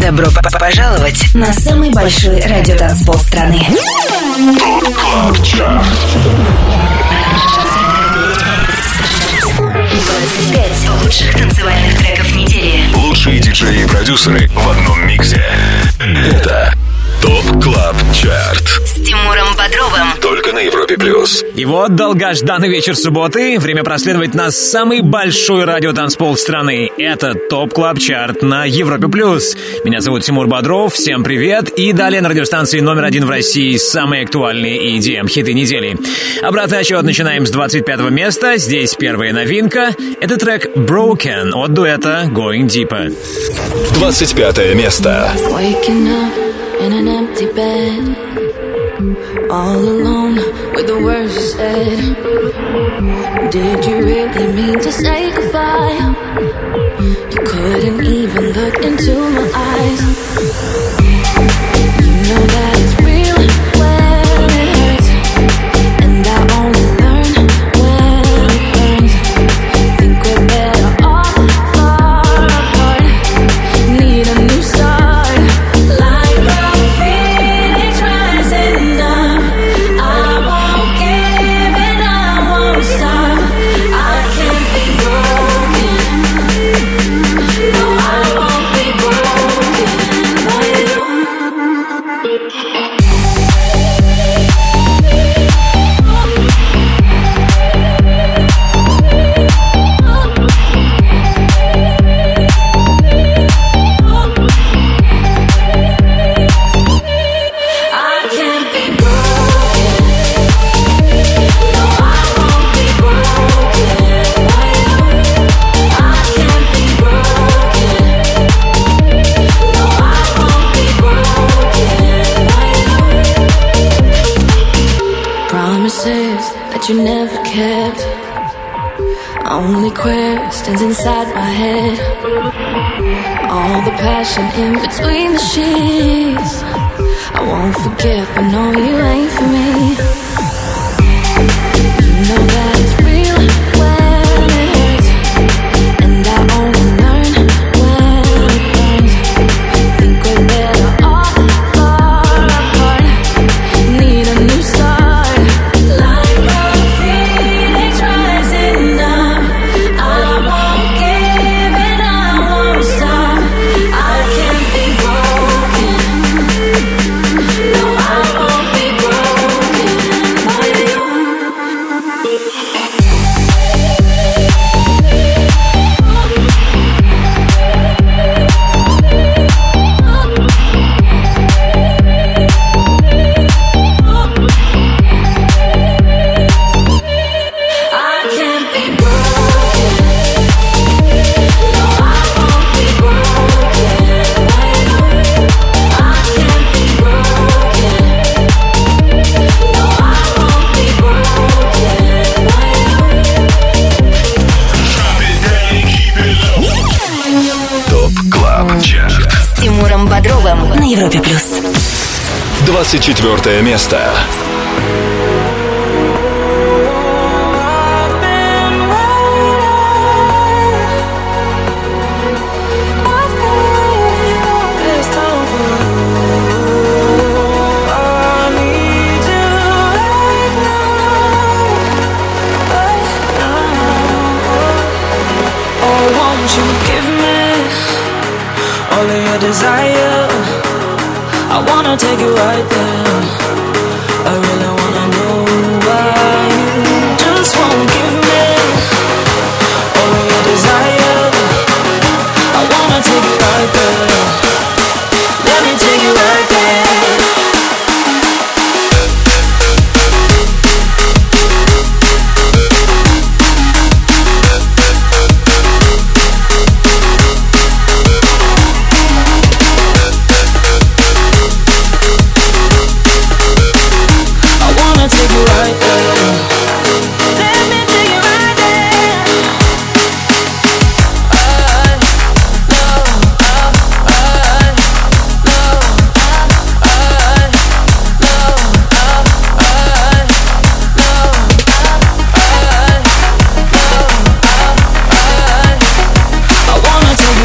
Добро пожаловать на самый большой радиотанцпол страны. Пять лучших танцевальных треков недели. Лучшие диджеи и продюсеры в одном миксе. Это Топ Клаб Чарт с Тимуром Бодровым. Только на Европе Плюс. И вот долгожданный вечер субботы. Время проследовать на самый большой радиотанцпол страны. Это Топ Клаб Чарт на Европе Плюс. Меня зовут Тимур Бодров. Всем привет. И далее на радиостанции номер один в России самые актуальные EDM-хиты недели. Обратный отсчет начинаем с 25 места. Здесь первая новинка. Это трек Broken от дуэта Going Deeper. 25 место. In an empty bed, all alone with the words you said. Did you really mean to say goodbye? You couldn't even look into my eyes. You know that it's real when it hurts, and I only learn when it burns. Think we're better off far apart. Need a new start. You never kept. Only questions inside my head. All the passion in between the sheets. I won't forget, but no, you ain't for me. You know that it's real when it hurts, and I only learn when it burns. Think we're better off far apart. Need a new start. На Европе Плюс. 24 место. Desire, I wanna take you right there. I really wanna know why you just won't give me all your desire. I wanna take you right there. Let me take you right there.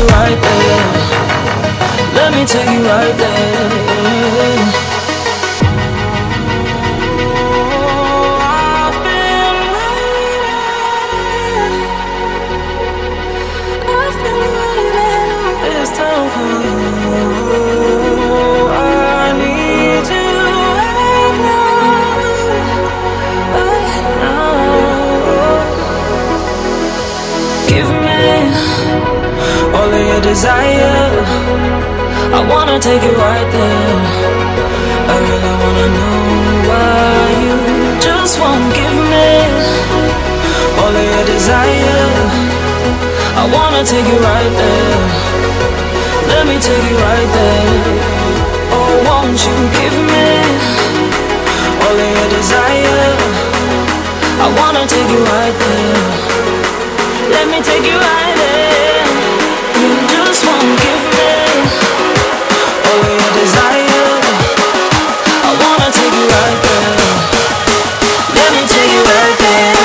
you right there. Let me take you right there. Desire, I wanna take it right there. I really wanna know why you just won't give me all of your desire. I wanna take it right there. Let me take it right there. Oh, won't you give me all of your desire? I wanna take it right there. Let me take it right there. Just won't give me all of your desire. I wanna take you right there. Let me take you right there.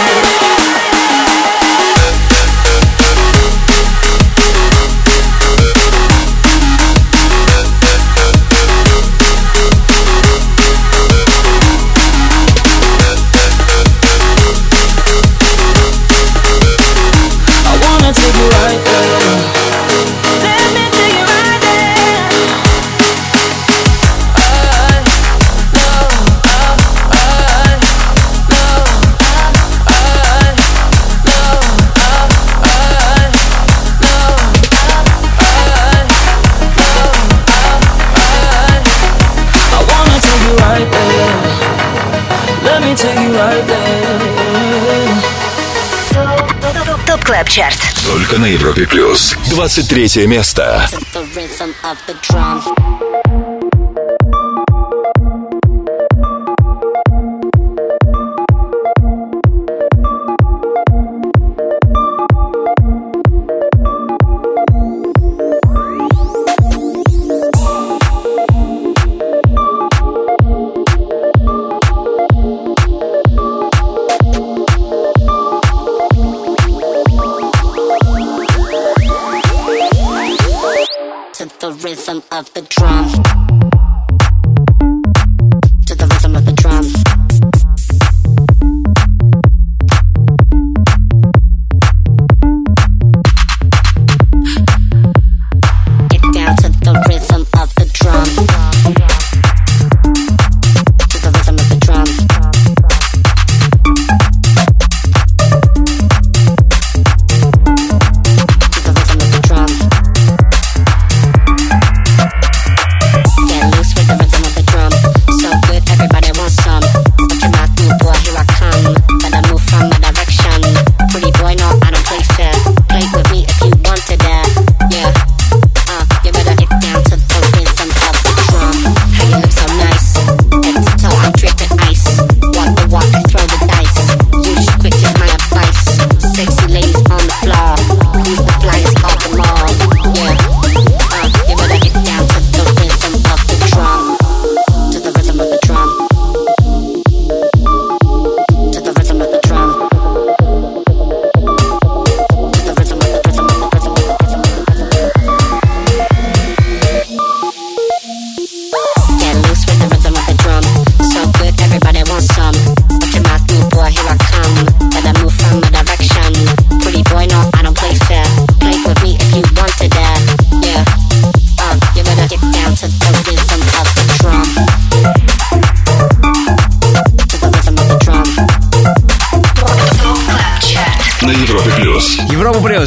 Клэп-чарт. Только на Европе Плюс. 23 место. Of the drum, to the rhythm of the drum. Get down to the rhythm of the drum, to the rhythm of the drum.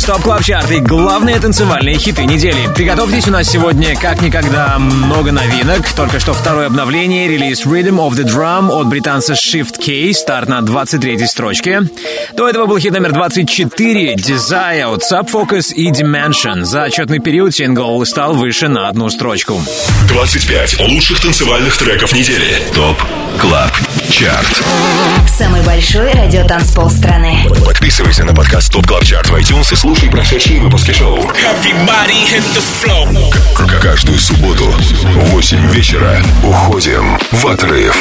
Топ-клаб-чарт и главные танцевальные хиты недели. Приготовьтесь, у нас сегодня как никогда много новинок. Только что второе обновление, релиз Rhythm of the Drum от британца Shift K, старт на 23-й строчке. До этого был хит номер 24, Desire от Subfocus и Dimension. За отчетный период сингл стал выше на одну строчку. 25 лучших танцевальных треков недели. Топ-клаб-чарт. Самый большой радиотанцпол страны. Подписывайся на подкаст Топ-клаб-чарт в iTunes и слушай прошедшие выпуски шоу. Каждую субботу в 8 вечера уходим в отрыв.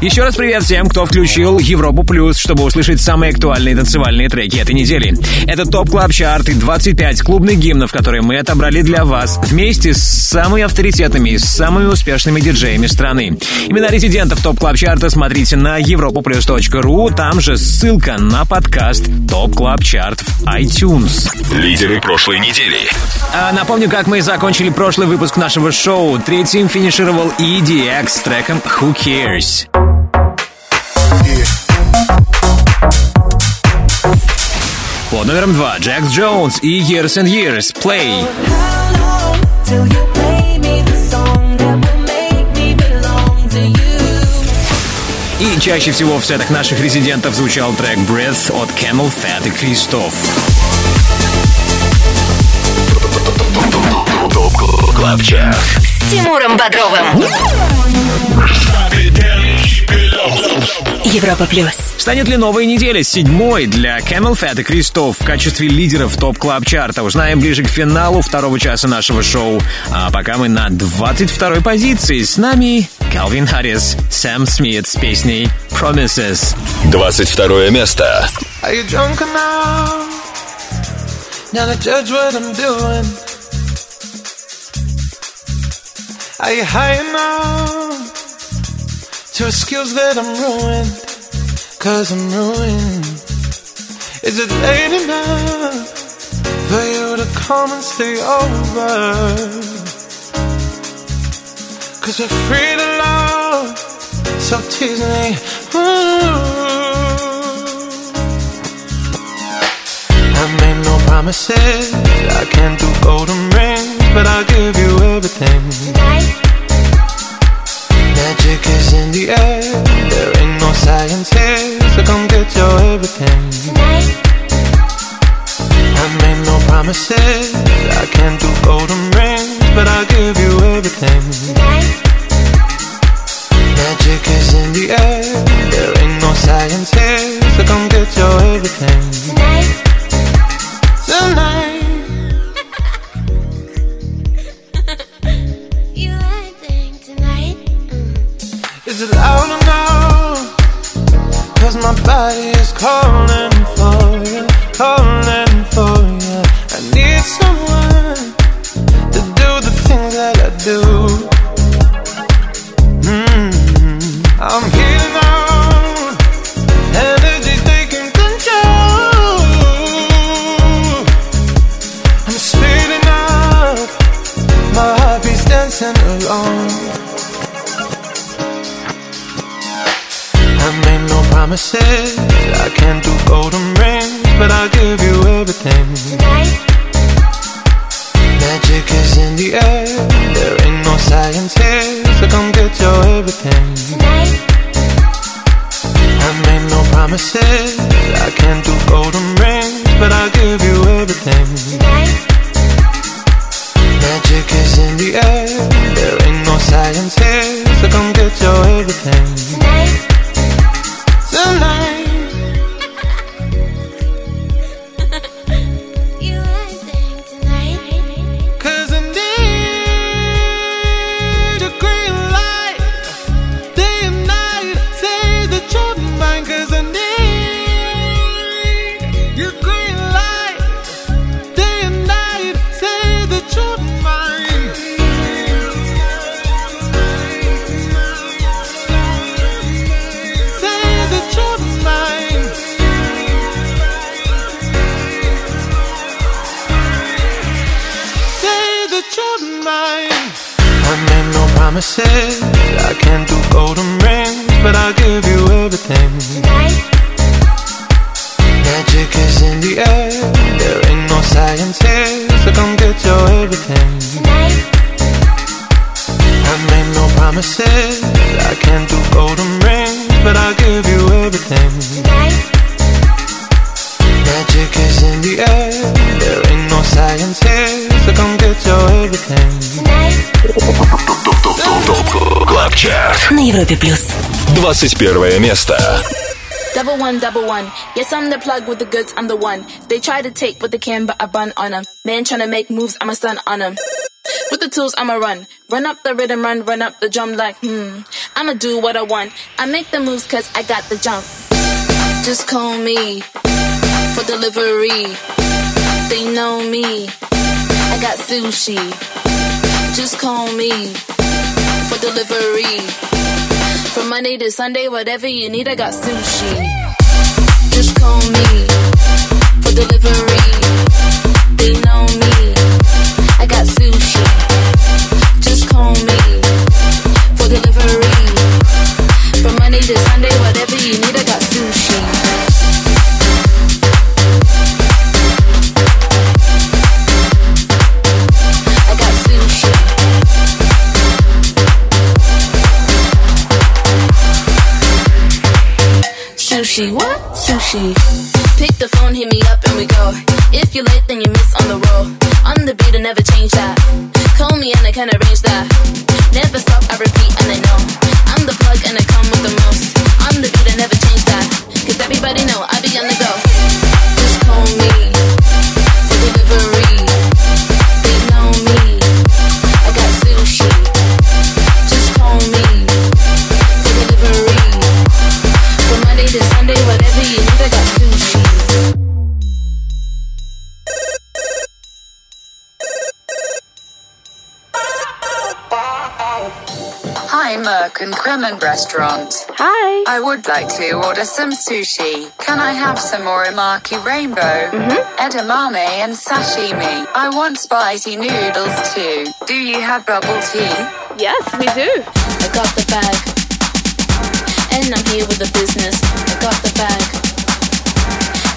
Еще раз привет всем, кто включил Европу Плюс, чтобы услышать самые актуальные танцевальные треки этой недели. Это топ клаб чарт и 25 клубных гимнов, которые мы отобрали для вас вместе с самыми авторитетными и самыми успешными диджеями страны. Имена резидентов топ клаб чарта смотрите на europoplus.ru, там же ссылка на подкаст топ клаб чарт в iTunes. Лидеры прошлой недели. Напомню, как мы закончили прошлый выпуск нашего шоу. Третьим финишировал EDX с треком Who Cares. Под номером 2 Jack Jones и Years and Years Play. И чаще всего в сетах наших резидентов звучал трек Breath от CamelPhat и Christoph. Клабчарт с Тимуром Бодровым. Европа Плюс. Станет ли новая неделя седьмой для CamelPhat и Christoph в качестве лидеров топ-клаб-чарта? Узнаем ближе к финалу второго часа нашего шоу. А пока мы на 22-й позиции. С нами Calvin Harris, Sam Smith с песней Promises. 22 место. Are you drunk now? Now to judge what I'm doing. Are you high enough to excuse that I'm ruined? Cause I'm ruined. Is it late enough for you to come and stay over? Cause we're free to love, so tease me. Ooh. I made no promises, I can't do golden rings. But I'll give you everything tonight. Magic is in the air. There ain't no science here. So come get your everything tonight. I made no promises, I can't do golden rings. But I'll give you everything tonight. Magic is in the air. There ain't no science here. So come get your everything tonight. Tonight. Is it loud enough? Cause my body is calling for you, calling for you. I need someone to do the things that I do. I'm healing out, energy's taking control. I'm speeding up, my heartbeat's dancing alone. Promises, I can't do golden rings, but I'll give you everything tonight. Magic is in the air, there ain't no science here, so come get your everything tonight. I made no promises, I can't do golden rings, but I'll give you everything tonight. Magic is in the air, there ain't no science here, so come get your everything tonight. Tonight. You are saying tonight. Cause I need a green light. Day and night. Say the truth of mine. Cause I need your green light. Day and night. Say the truth of mine. I made no promises, I can't do golden rings, but I'll give you everything tonight. Magic is in the air, there ain't no science here, so come get your everything tonight. I made no promises, I can't do golden rings, but I'll give you everything tonight. Magic is in the air, there ain't no science here, so come get your everything tonight. Клабчарт на Европе Плюс. 21 место. Double one, double one. Yes, I'm the plug with the goods, I'm the one. They try to take what they can, but I bun on them. Man trying to make moves, I'm a stun on them. With the tools, I'ma run. Run up the rhythm, run up the drum like. I'ma do what I want. I make the moves cause I got the jump. Just call me for delivery. They know me. I got sushi. Just call me for delivery. From Monday to Sunday, whatever you need, I got sushi. Just call me for delivery. They know me. I got sushi. Just call me for delivery. From Monday to Sunday, whatever you need, I got sushi. Sushi, what? Sushi. Pick the phone, hit me up, and we go. If you're late, then you miss on the roll. On the beat, I never change that. Call me and I can arrange that. Never stop, I repeat, and I know I'm the plug and I come with the most. On the beat, I never change that. Cause everybody know I be on the go. Just call me for delivery. They know me. I got sushi. Just call me for delivery. It's Sunday, whatever you need, I got sushi. Hi, Merk and Kremen Restaurant. Hi. I would like to order some sushi. Can I have some orimaki rainbow, edamame and sashimi? I want spicy noodles too. Do you have bubble tea? Yes, we do. I got the bag. And I'm here with the business. I got the bag.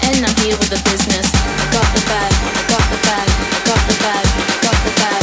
And I'm here with the business. I got the bag. I got the bag. I got the bag. I got the bag.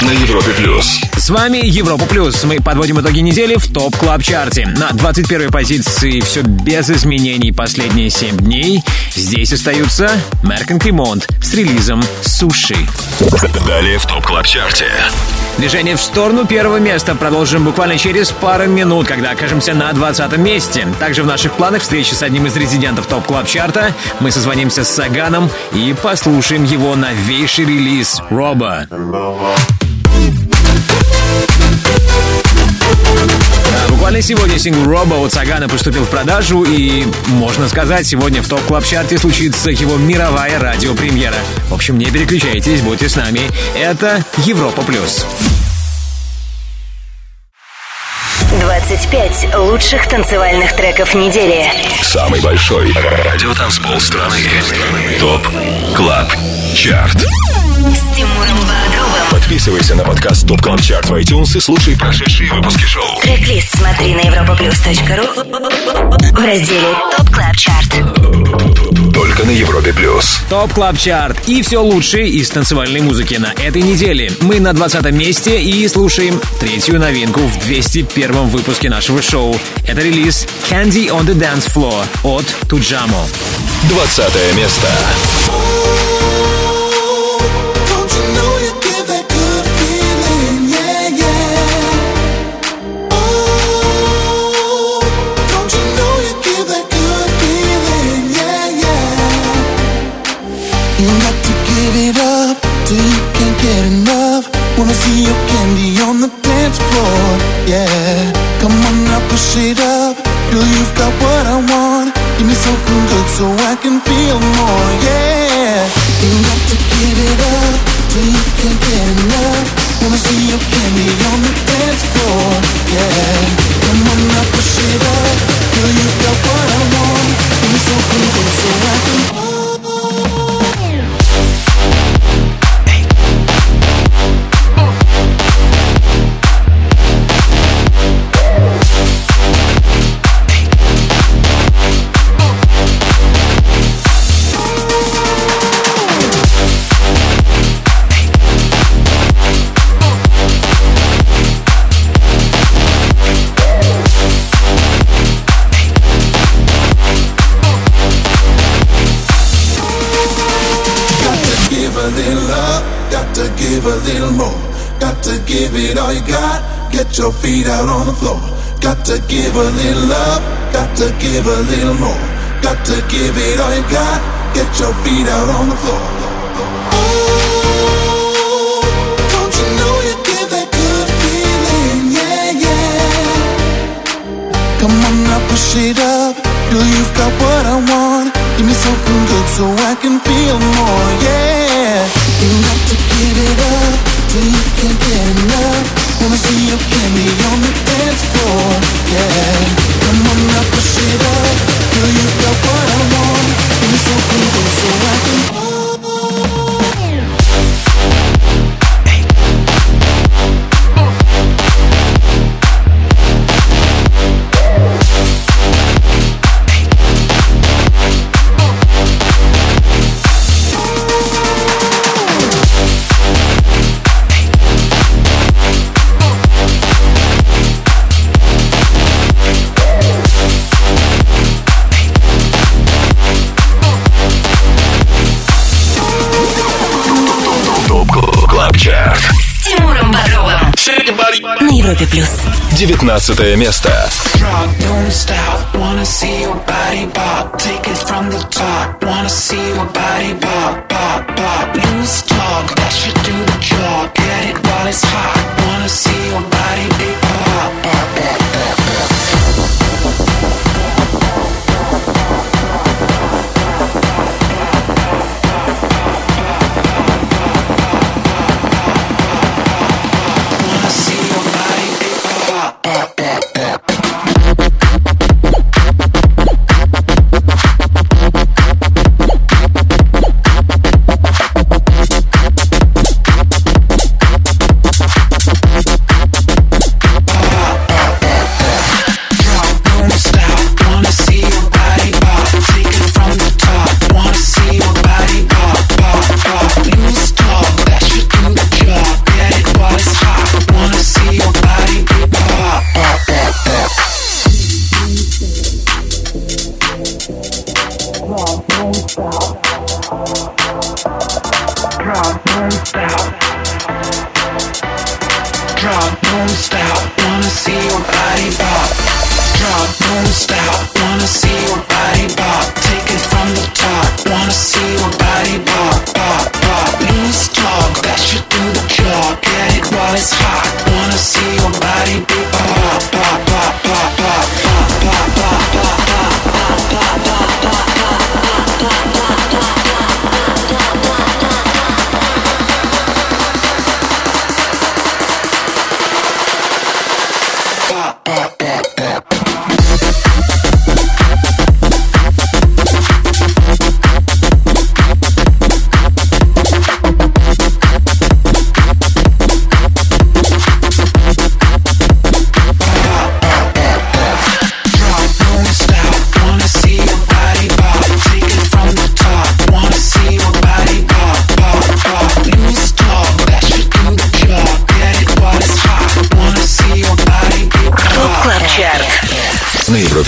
На Европе Плюс. С вами Европа Плюс. Мы подводим итоги недели в топ-клаб-чарте. На 21-й позиции все без изменений последние 7 дней. Здесь остаются Меркантимонт с релизом «Суши». Далее в топ-клаб-чарте. Движение в сторону первого места продолжим буквально через пару минут, когда окажемся на 20-м месте. Также в наших планах встреча с одним из резидентов топ-клаб-чарта. Мы созвонимся с Саганом и послушаем его новейший релиз «Роба». Буквально сегодня сингл «Роба» от Сагана поступил в продажу, и, можно сказать, сегодня в топ-клаб-чарте случится его мировая радиопремьера. В общем, не переключайтесь, будьте с нами. Это «Европа Плюс». 25 лучших танцевальных треков недели. Самый большой радиотанцпол страны. ТОП-КЛАБ-ЧАРТ. С Тимуром Бодровым. Подписывайся на подкаст Top Club Chart в iTunes и слушай прошедшие выпуски шоу. Трек-лист смотри на europaplus.ru в разделе Top Club Chart. Только на Европе Плюс. Top Club Chart и все лучшее из танцевальной музыки на этой неделе. Мы на 20-м месте и слушаем третью новинку в 201-м выпуске нашего шоу. Это релиз Candy on the Dance Floor от Туджамо. 20-е место. Wanna see your candy on the dance floor, yeah. Come on now, push it up, girl, you've got what I want. Give me something good so I can feel more, yeah. You got to give it up till you can't get enough. Wanna see your candy on the dance floor, yeah. Come on now, push it up, girl, you've got what I want. Give me something good so I can. give a little more. Got to give it all you got. Get your feet out on the floor. Got to give a little love. Got to give a little more. Got to give it all you got. Get your feet out on the floor. Come on now, push it up, girl, you've got what I want. Give me something good so I can feel more, yeah. You got to give it up, till you can't get enough. Wanna see your candy on the dance floor, yeah. Come on now, push it up, girl, you've got what I want. Give me something good so I can...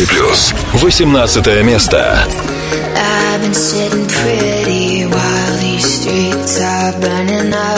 Плюс. 19 место. На Европе плюс 18 место.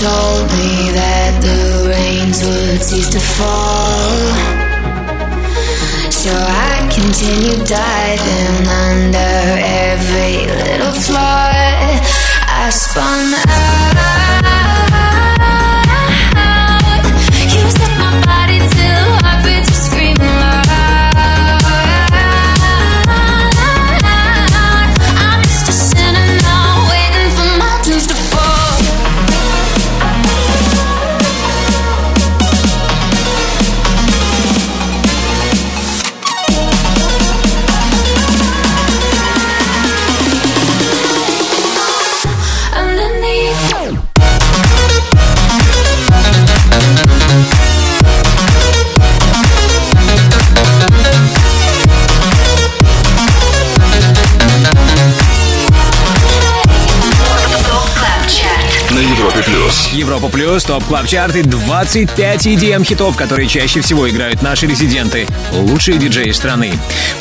Told me that the rain rains would cease to fall. So I continue diving under every little flaw. I spun out. You set my body till I beat to scream loud. I'm just a sinner now, waiting for mountains to fall. Европа Плюс, Топ Клаб Чарты, 25 EDM-хитов, которые чаще всего играют наши резиденты, лучшие диджеи страны.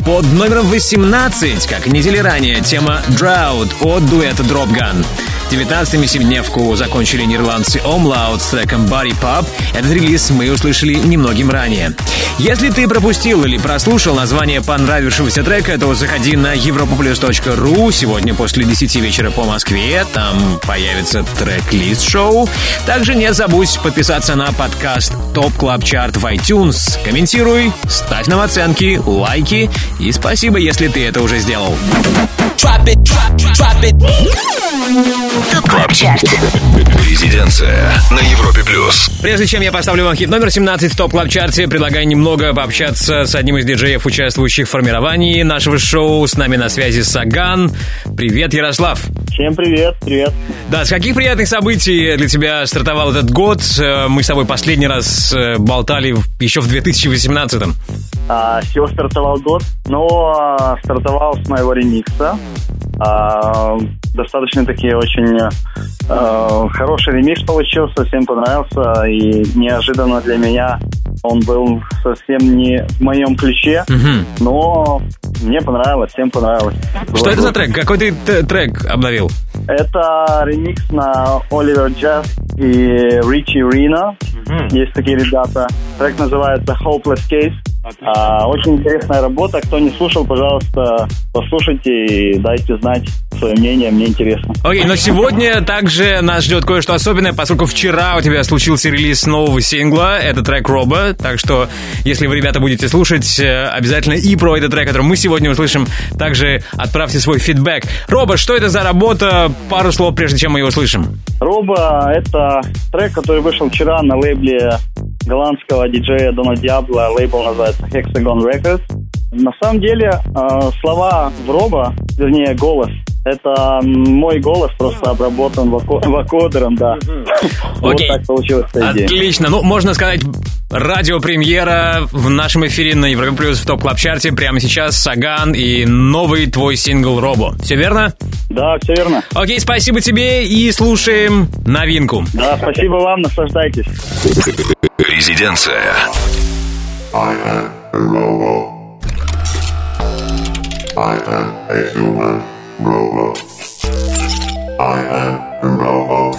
Под номером 18, как и недели ранее, тема Drought от дуэта Dropgun. 19-м семидневку закончили нидерландцы Omlaud с треком Body Pop. Этот релиз мы услышали немногим ранее. Если ты пропустил или прослушал название понравившегося трека, то заходи на europoplus.ru. Сегодня после 10 вечера по Москве там появится трек-лист шоу. Также не забудь подписаться на подкаст Top Club Chart в iTunes. Комментируй, ставь нам оценки, лайки и спасибо, если ты это уже сделал. Drop it, drop, drop it. Топ Клаб Чарт. Резиденция на Европе Плюс. Прежде чем я поставлю вам хит номер 17 в Топ Клаб Чарте, предлагаю немного пообщаться с одним из диджеев, участвующих в формировании нашего шоу. С нами на связи Саган. Привет, Ярослав. Всем привет, привет. Да, с каких приятных событий для тебя стартовал этот год? Мы с тобой последний раз болтали еще в 2018-м. Всего стартовал год, но стартовал с моего ремикса. Достаточно такие очень хороший ремикс получился, всем понравился, и неожиданно для меня он был совсем не в моем ключе, но мне понравилось, всем понравилось. Что это за трек? Какой ты трек обновил? Это ремикс на Oliver Jazz и Richie Reno. Есть такие ребята. Трек называется Hopeless Case. Очень интересная работа. Кто не слушал, пожалуйста, послушайте и дайте знать свое мнение. Мне интересно. Окей, но сегодня также нас ждет кое-что особенное, поскольку вчера у тебя случился релиз нового сингла. Это трек Роба. Так что, если вы, ребята, будете слушать, обязательно и про этот трек, который мы сегодня услышим, также отправьте свой фидбэк. Роба, что это за работа? Пару слов, прежде чем мы ее услышим. Роба — это трек, который вышел вчера на лейбле голландского диджея Дона Диабло. Лейбл называется Hexagon Records. На самом деле, слова в Роба, вернее, голос, это мой голос просто обработан вокодером, да. Вот так получилось. Отлично. Ну, можно сказать, радиопремьера в нашем эфире на Европе Плюс в Топ Клаб Чарте. Прямо сейчас Саган и новый твой сингл Робо. Все верно? Да, все верно. Окей, спасибо тебе и слушаем новинку. Да, спасибо вам, наслаждайтесь. Резиденция. I am a robot. I am a human robot. I am a robot.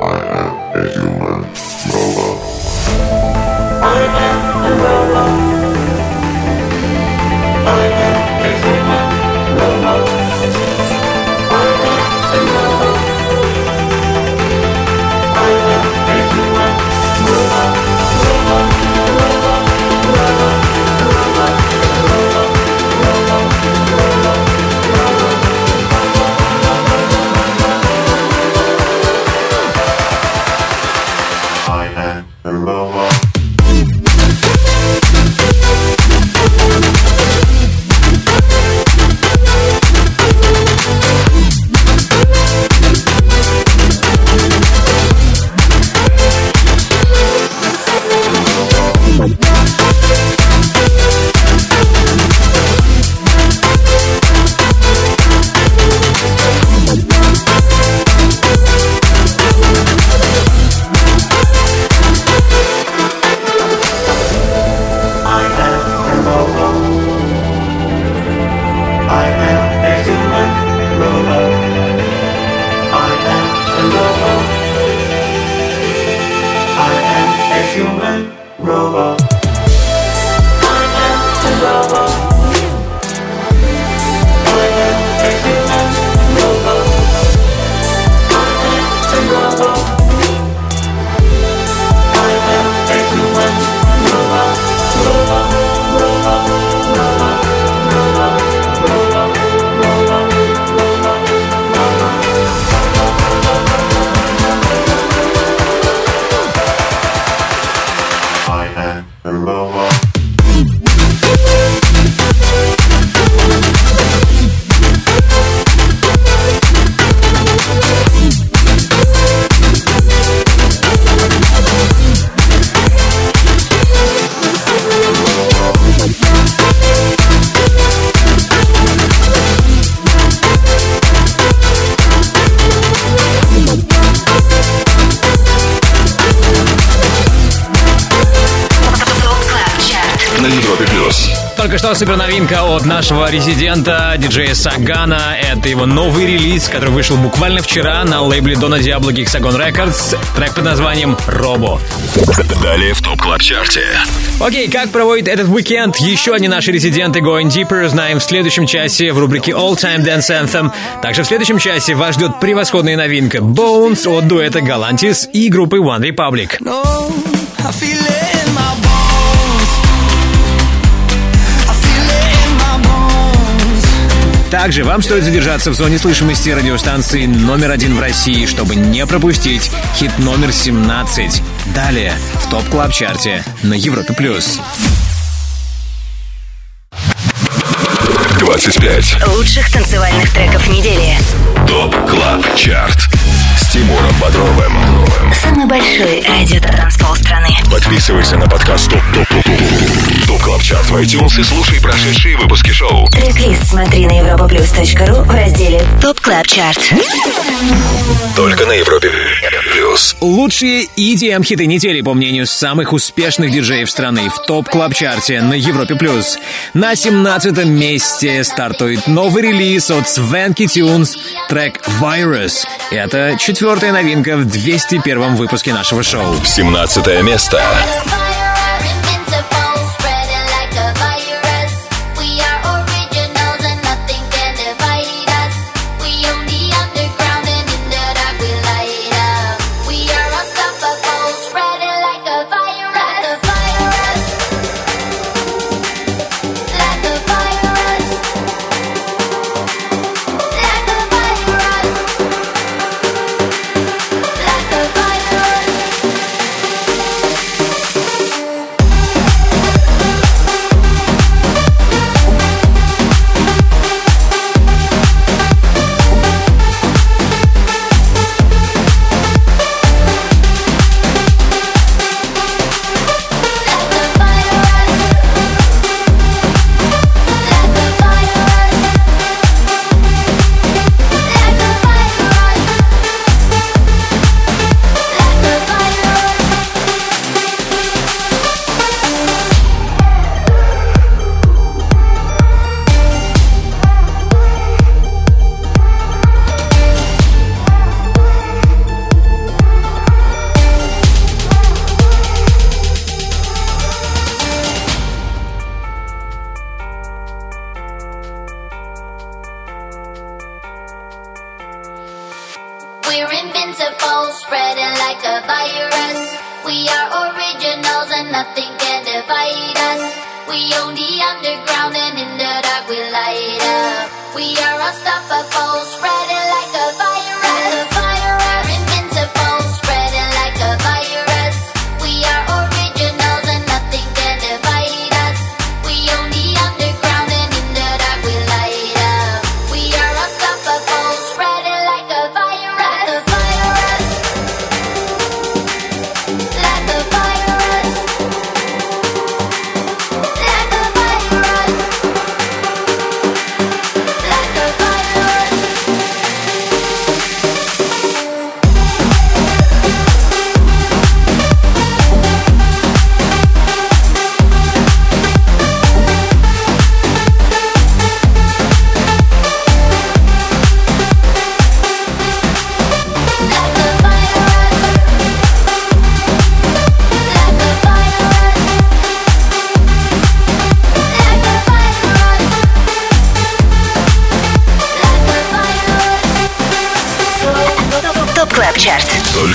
I am a human robot. I am a robot. I am a human robot. I am a robot. I am a human robot. Robot. Только что суперновинка от нашего резидента, диджея Сагана. Это его новый релиз, который вышел буквально вчера на лейбле Dona Diablo Hexagon Records. Трек под названием «Робо». Далее в топ-клаб-чарте. Окей, как проводит этот уикенд еще одни наши резиденты Going Deeper, узнаем в следующем часе в рубрике All Time Dance Anthem. Также в следующем часе вас ждет превосходная новинка «Bones» от дуэта Galantis и группы One Republic. Также вам стоит задержаться в зоне слышимости радиостанции номер 1 в России, чтобы не пропустить хит номер 17. Далее в топ-клаб-чарте на Европе+. 25 лучших танцевальных треков недели. Топ-клаб-чарт. С Тимуром Бодровым. Самый большой радио-транспол страны. Подписывайся на подкаст Топ Клаб Чарт в iTunes и слушай прошедшие выпуски шоу. Трек-лист смотри на europaplus.ru в разделе Топ Клаб Чарт. Только на Европе Плюс. Лучшие EDM-хиты недели, по мнению самых успешных диджеев страны, в Топ Клаб Чарте на Европе Плюс. На 17-м месте стартует новый релиз от Swanky Tunes, трек Virus. Это четвертая новинка в 201-м выпуске нашего шоу. 17 место.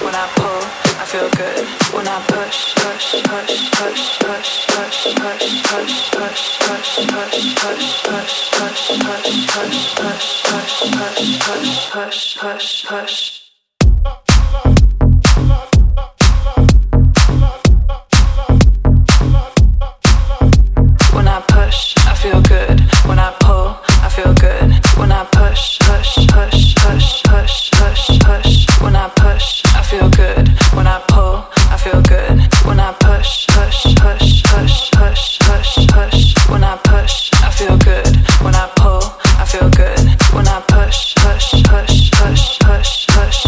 When I push, push, push, push, push, push,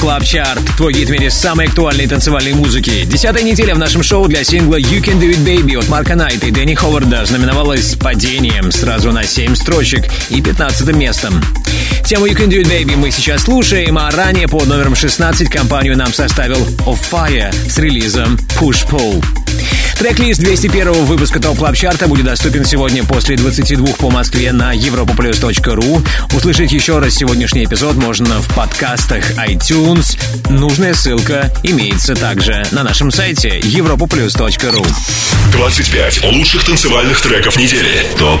Клаб-чарт. Твой гид в мире самой актуальной танцевальной музыки. 10-я неделя в нашем шоу для сингла You Can Do It Baby от Марка Найта и Дэнни Ховарда знаменовалась падением сразу на 7 строчек и 15-м местом. Тему You Can Do It Baby мы сейчас слушаем, а ранее под номером 16 компанию нам составил Off Fire с релизом Push Pull. Трек-лист 201-го выпуска Топ Клаб Чарта будет доступен сегодня после 22 по Москве на europoplus.ru. Услышать еще раз сегодняшний эпизод можно в подкастах iTunes. Нужная ссылка имеется также на нашем сайте europoplus.ru. 25 лучших танцевальных треков недели. Топ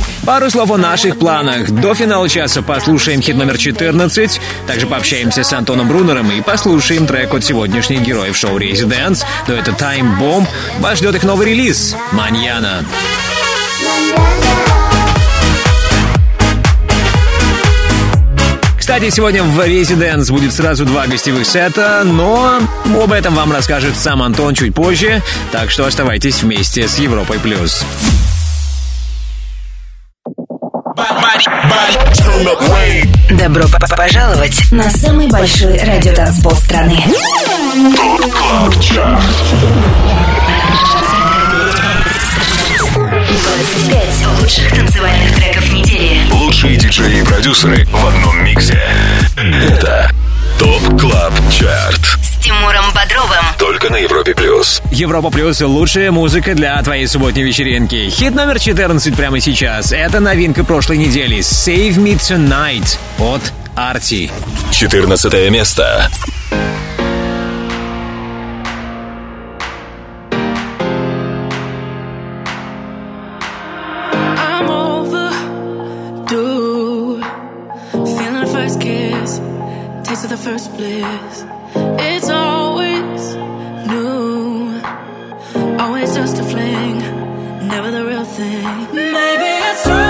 Пару слов о наших планах. До финала часа послушаем хит номер 14. Также пообщаемся с Антоном Брунером и послушаем трек от сегодняшних героев шоу «Резиденс». Но это Time Bomb. Вас ждет их новый релиз «Маньяна». Кстати, сегодня в «Резиденс» будет сразу два гостевых сета, но об этом вам расскажет сам Антон чуть позже, так что оставайтесь вместе с Европой+. Плюс. Добро пожаловать на самый большой радиотанцпол страны. Пять лучших танцевальных треков недели. Лучшие диджеи и продюсеры в одном миксе. Это ТОП КЛАБ ЧАРТ с Тимуром Бодровым. Только на Европе Плюс. Европа Плюс — лучшая музыка для твоей субботней вечеринки. Хит номер 14 прямо сейчас. Это новинка прошлой недели. Save Me Tonight от Арти. 14 место. First bliss, it's always new, always just a fling, never the real thing. Maybe it's true.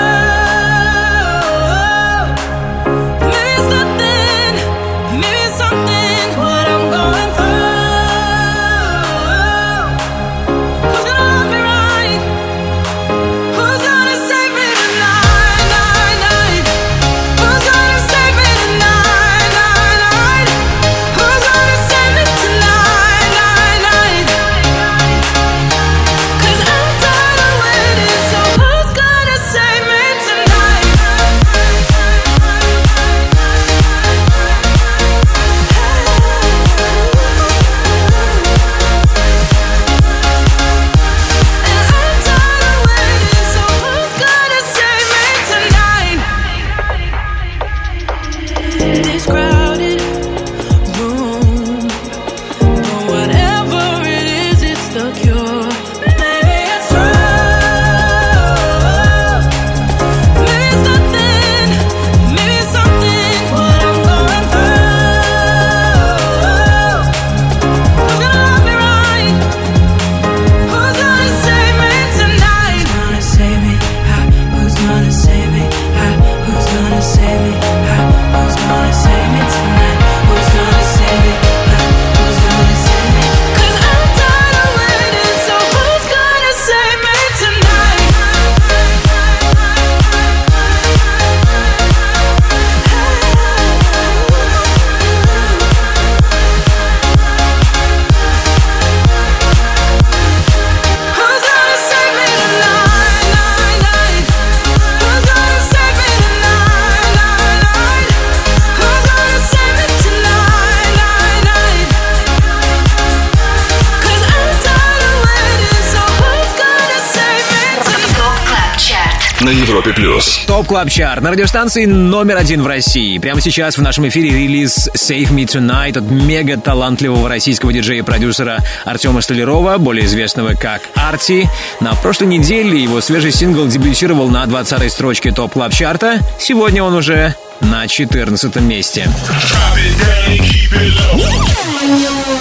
Топ Клаб Чарт на радиостанции номер один в России. Прямо сейчас в нашем эфире релиз Save Me Tonight от мега талантливого российского диджея-продюсера Артема Столярова, более известного как Арти. На прошлой неделе его свежий сингл дебютировал на 20-й строчке Топ Клаб Чарта. Сегодня он уже на 14-м месте.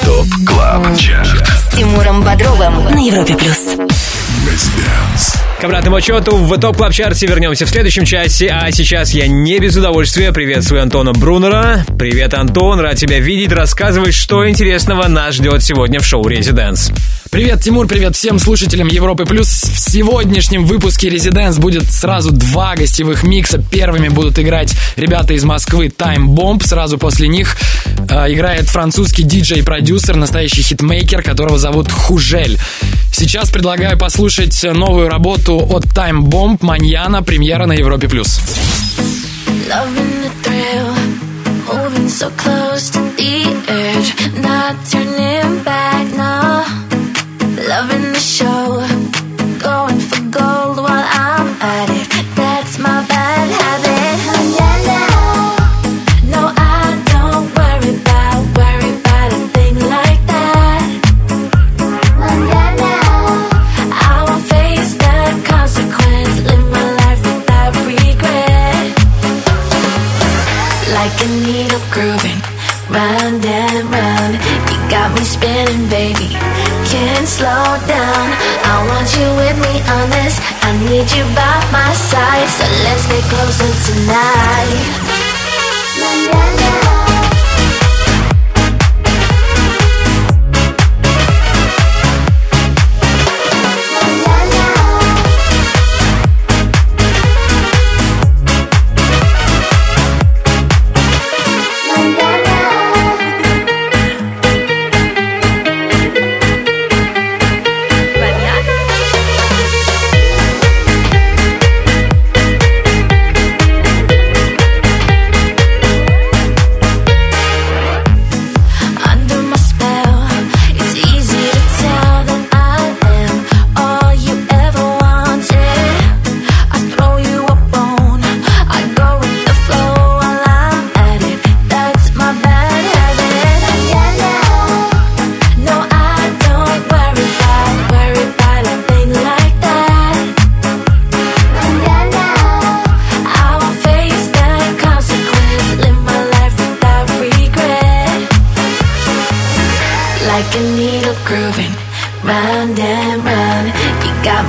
Топ Клаб Чарт с Тимуром Бодровым на Европе Плюс. К обратному отчету в ТОП Клаб Чарте вернемся в следующем часе, а сейчас я не без удовольствия приветствую Антона Брунера. Привет, Антон, рад тебя видеть. Рассказывай, что интересного нас ждет сегодня в шоу «Резиденс». Привет, Тимур, привет всем слушателям Европы+. Плюс. В сегодняшнем выпуске «Резиденс» будет сразу два гостевых микса. Первыми будут играть ребята из Москвы Time Bomb. Сразу после них играет французский диджей-продюсер, настоящий хитмейкер, которого зовут Ужель. Сейчас предлагаю послушать новую работу от Time Bomb «Маньяна», премьера на Европе+. Плюс. Loving the show, going for gold while I'm at it. That's my bad habit. Manana, no, I don't worry about a thing like that. Manana, I will face the consequence, live my life without regret. Like a needle grooving, round and round, you got me spinning, baby. Can't slow down. I want you with me on this. I need you by my side. So let's get closer tonight. La, la, la.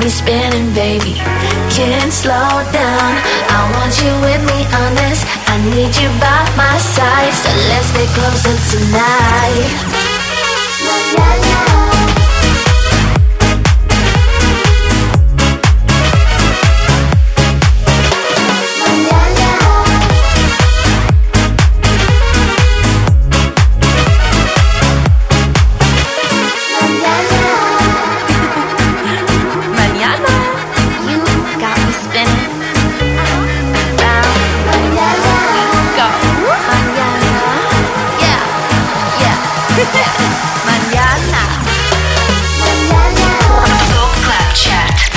me spinning, baby. Can't slow down. I want you with me on this. I need you by my side. So let's get closer tonight. La la la.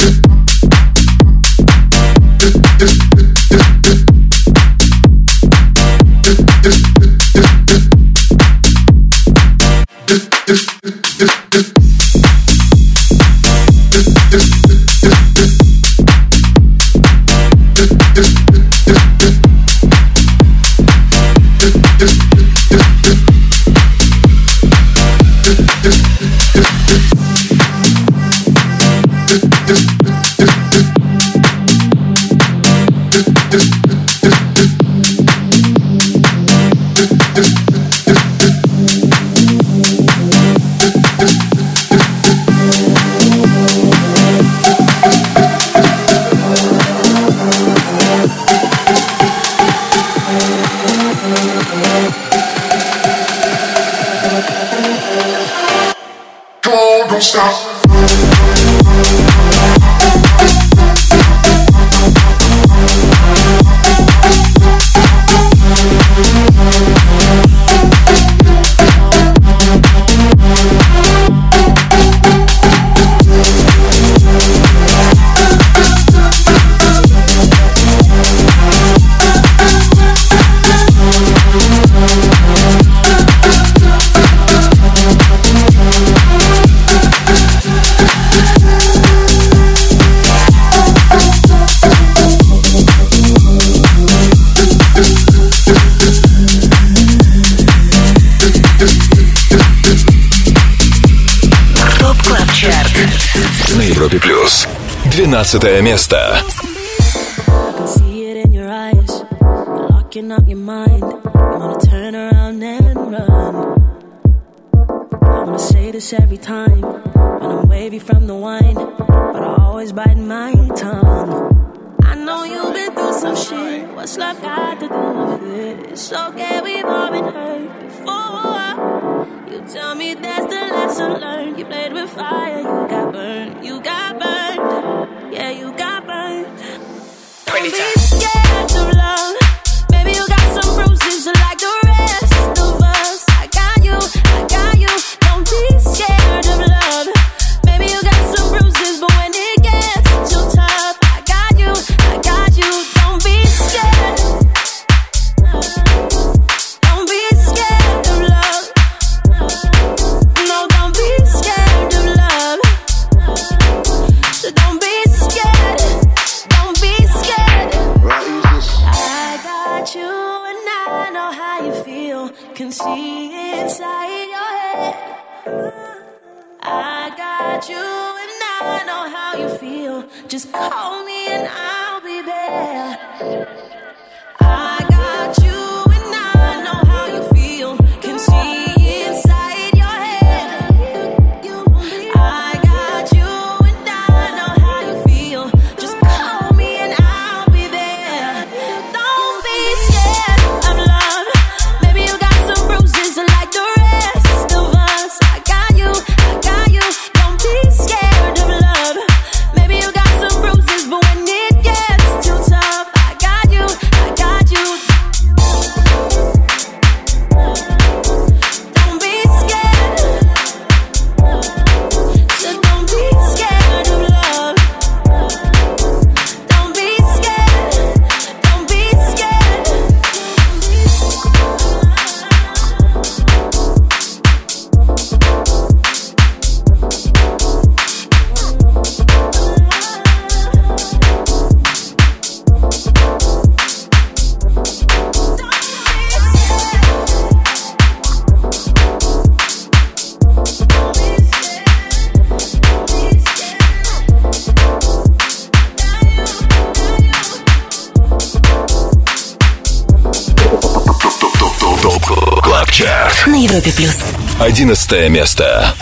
Плюс 12 место. Tell me that's the lesson learned. You played with fire, you got burned. You got burned, yeah, you got burned. Don't be scared to love. Baby, you got some bruises like the rest of us. I got you, I got you. Don't be scared of love. Baby, you got some bruises, but when it gets too tough, I got you, I got you. Don't be scared. Don't be scared of love. No, don't be scared of love. So don't be scared. Don't be scared. about you, and now I know how you feel. Just call me and I'll be there. I got you, and now I know how you feel. Can see inside your head. I got you, and now I know how you feel. Just call me and I'll be there. Don't be scared of love. Maybe you got some bruises like the rest of us. I got you, I got you. Don't be scared of love. Maybe you got some bruises, but when it gets too tough, I got you, I got you. Don't be scared. So don't be scared of love. Don't be scared. Don't be scared. Клабчарт на Европе плюс. 11 место.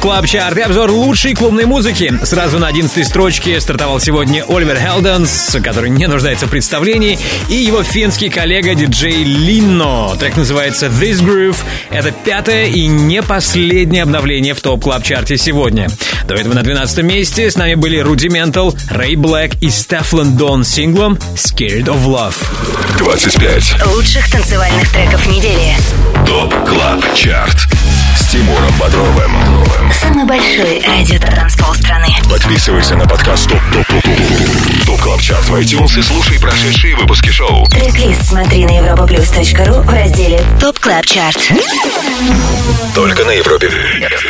Клабчарт и обзор лучшей клубной музыки. Сразу на 11-й строчке стартовал сегодня Оливер Хелденс, который не нуждается в представлении, и его финский коллега диджей Линно. Трек называется «This Groove». Это пятое и не последнее обновление в топ-клаб-чарте сегодня. До этого на 12-м месте с нами были Rudimental, Рэй Блэк и Стефлен Дон с синглом «Scared of Love». 25 лучших танцевальных треков недели. Топ-клаб-чарт. С Тимуром Бодровым. Самый большой радио-транспол страны. Подписывайся на подкаст ТОП ТОП ТОП ТОП Топ Клаб Чарт в iTunes и слушай прошедшие выпуски шоу. Трек-лист смотри на europaplus.ru в разделе Топ Клаб Чарт. Только на Европе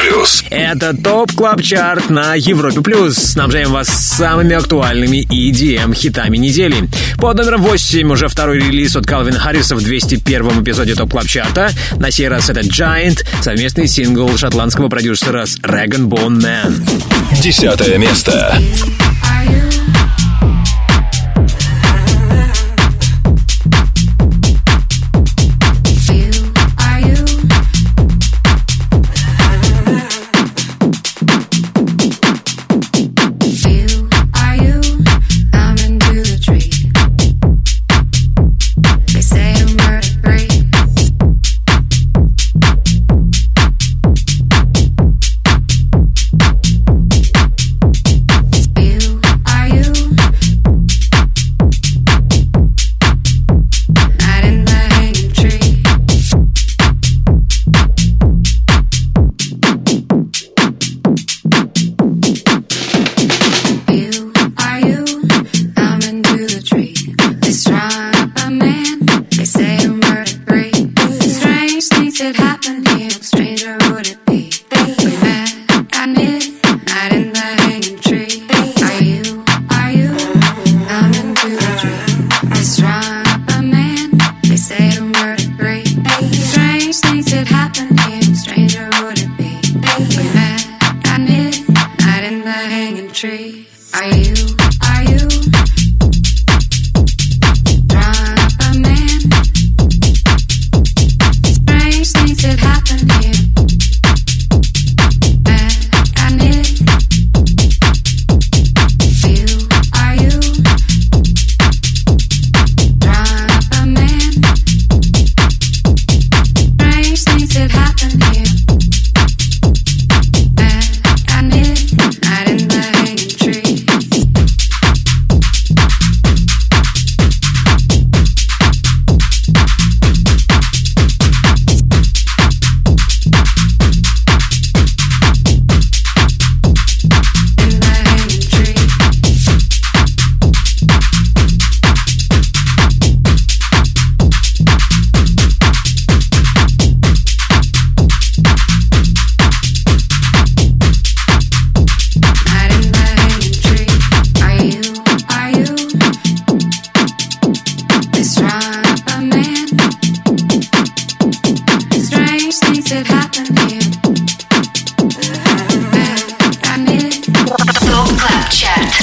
Плюс. Это Топ Клаб Чарт на Европе Плюс. Снабжаем вас самыми актуальными EDM-хитами недели. Под номером 8 уже второй релиз от Calvin Harris в 201-м эпизоде Топ Клаб Чарта. На сей раз это Giant, совместный сингл шотландского продюсера с Rag'n'Bone Man. 10 место.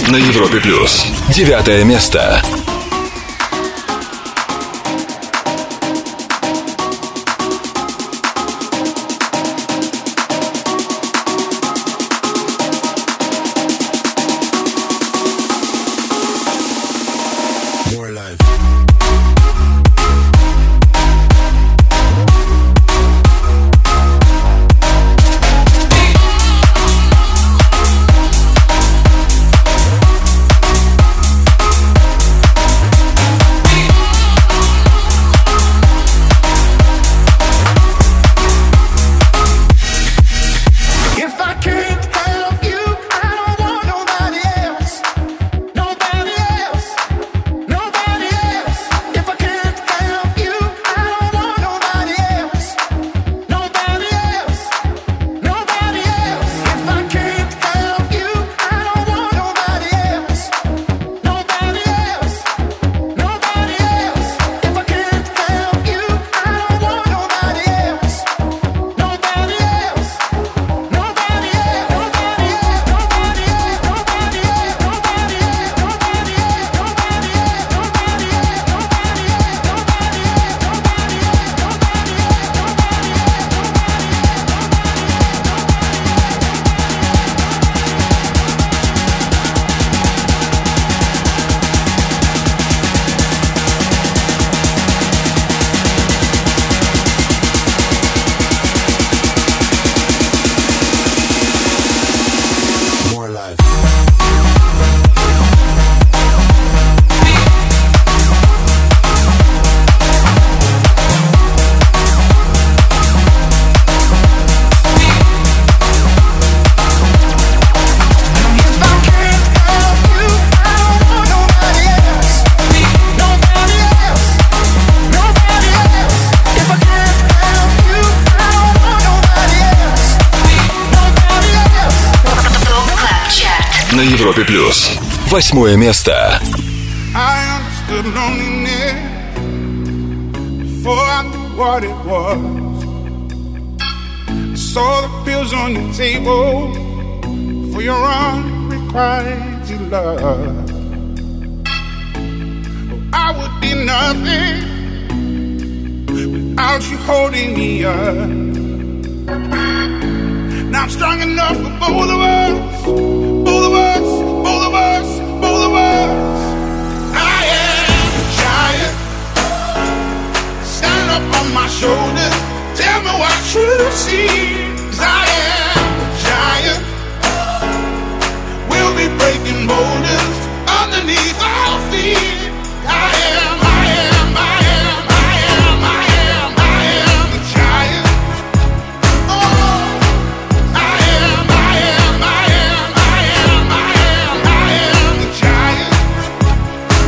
На Европе Плюс. 9 место. на Европе плюс. 8 место. Saw the pills on the table for your unrequited love. Oh, I would be nothing without you holding me up. Now I'm strong enough for both of us, both of us, both of us, both of us. I am a giant, stand up on my shoulders. Tell me what truth seems. I am a giant. We'll be breaking boulders underneath our feet. I am, I am, I am, I am, I am, I am a giant. Oh, I am, I am, I am, I am, I am, I am a giant. Oh.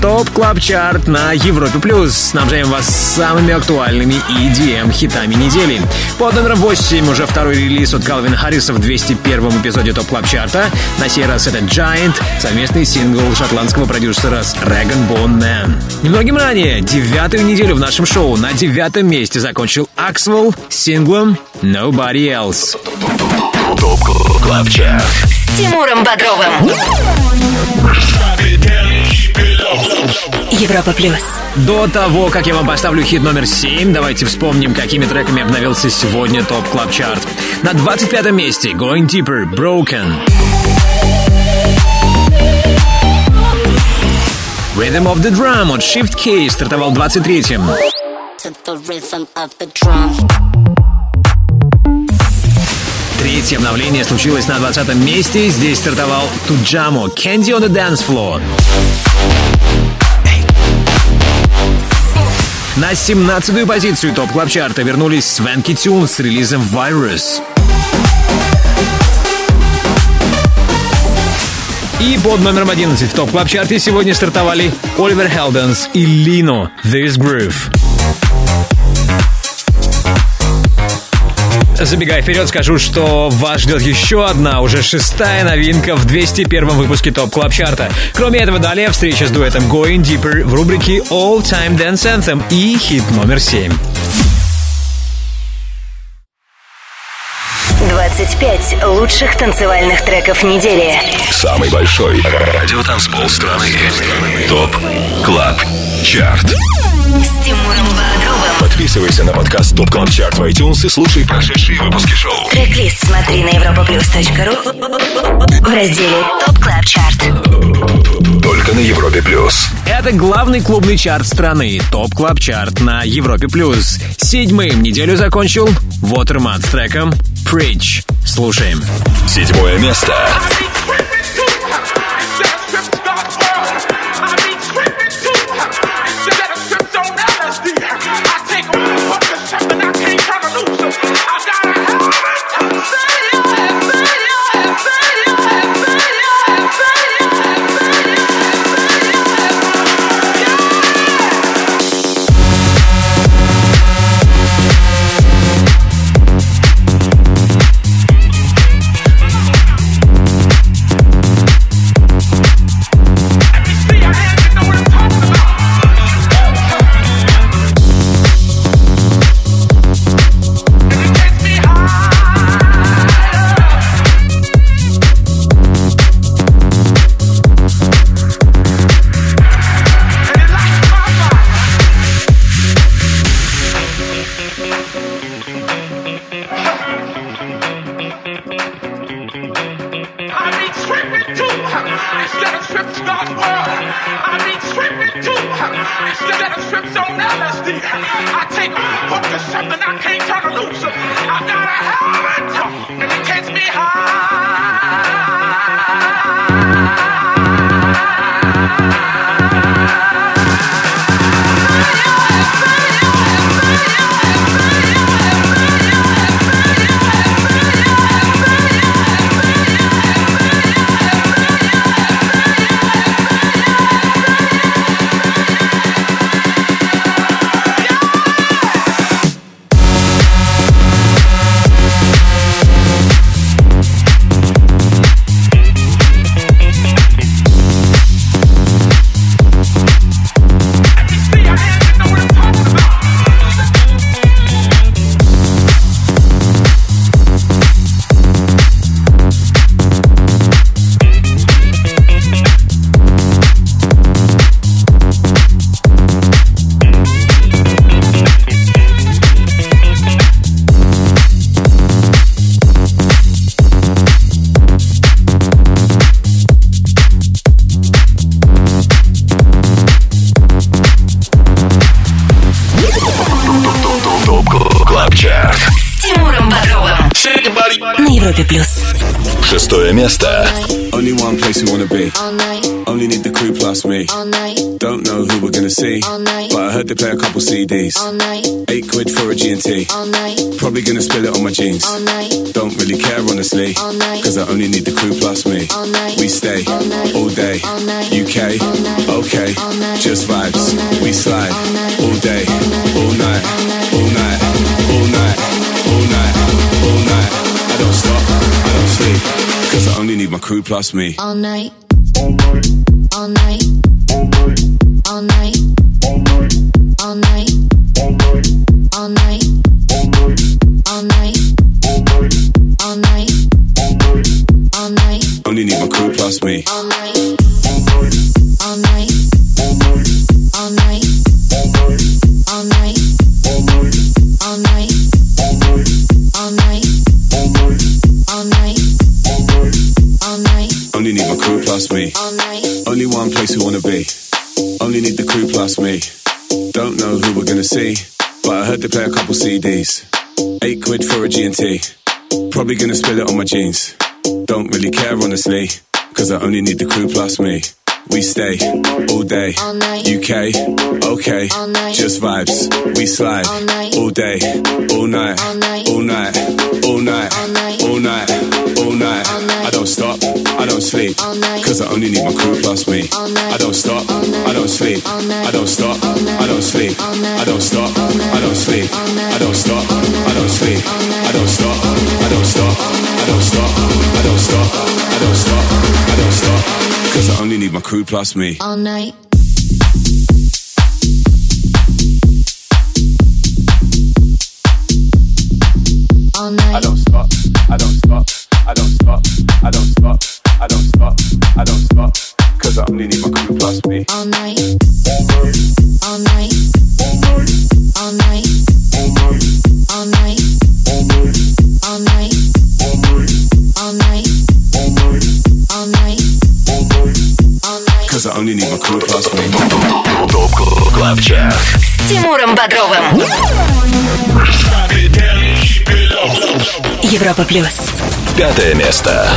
Топ-клаб-чарт на Европе Плюс. Снабжаем вас самыми актуальными EDM-хитами недели. Под номером 8 уже второй релиз от Calvin Harris в 201-м эпизоде Топ-клаб-чарта. На сей раз это Giant, совместный сингл шотландского продюсера с Rag'n'Bone Man. Немногим ранее, 9-ю неделю в нашем шоу на 9-м месте закончил Axwell с синглом Nobody Else. Топ-клаб-чарт с Тимуром Бодровым. Европа Плюс. До того, как я вам поставлю хит номер 7, давайте вспомним, какими треками обновился сегодня ТОП Клаб Чарт. На 25-м месте Going Deeper, Broken. Rhythm of the Drum от Shift K стартовал 23-м. Третье обновление случилось на 20-м месте. Здесь стартовал Туджамо, Candy on the Dance Floor. На 17-ю позицию топ-клаб-чарта вернулись Swanky Tunes с релизом Virus. И под номером 11 в топ-клаб-чарте сегодня стартовали Oliver Heldens и Lino This Groove. Забегая вперед, скажу, что вас ждет еще одна, уже 6-я новинка в 201-м выпуске ТОП Клаб Чарта. Кроме этого, далее встреча с дуэтом Going Deeper в рубрике All Time Dance Anthem и хит номер 7. 25 лучших танцевальных треков недели. Самый большой радиотанцпол страны. ТОП Клаб Чарт. Подписывайся на подкаст Top Club Chart в iTunes и слушай прошедшие выпуски шоу. Трек-лист смотри на europaplus.ru в разделе Top Club Chart. Только на Европе Плюс. Это главный клубный чарт страны. Top Club Chart на Европе Плюс. 7-м неделю закончил Waterman с треком Preach. Слушаем. 7-е место. this dark world. I be tripping too. Instead of trips on LSD, I take hook to something I can't turn loose. I gotta have it, and it gets me Only one place we wanna be. Only need the crew plus me. Don't know who we're gonna see, but I heard they play a couple CDs. £8 for a G&T. Probably gonna spill it on my jeans. Don't really care honestly, cause I only need the crew plus me. We stay all day. UK, okay, just vibes. We slide all day, all night, all night, all night, all night, all night. I don't stop, I don't sleep. Cause I only need my crew plus me. All night, all night, all night, all night, all night, all night, all night, all night, all night, all night, all night, all night, all night. Only need my crew plus me. All night, all night, all night, all night, all night, all night, all night, all night, all night, all night. Only need my crew plus me. Only one place we wanna be. Only need the crew plus me. Don't know who we're gonna see, but I heard they play a couple CDs. £8 for a G&T. Probably gonna spill it on my jeans. Don't really care honestly, cause I only need the crew plus me. We stay all day, UK, okay, just vibes. We slide all day, all night, all night, all night, all night, all night. I don't stop, I don't sleep, cause I only need my crew plus me. I don't stop, I don't sleep, I don't stop, I don't sleep, I don't stop, I don't sleep, I don't stop, I don't sleep, I don't stop, I don't stop, I don't stop, I don't stop, I don't stop, I don't stop, cause I only need my crew plus me. All night. All night. I don't stop. I don't stop. I don't stop. I don't stop. I don't stop. I don't stop. Cause I only need my crew plus me. All night. All night. All night. All night. All night. All night. All night. All night. Cause I only need my crew plus me. С Тимуром Бодровым. Европа плюс. Пятое место.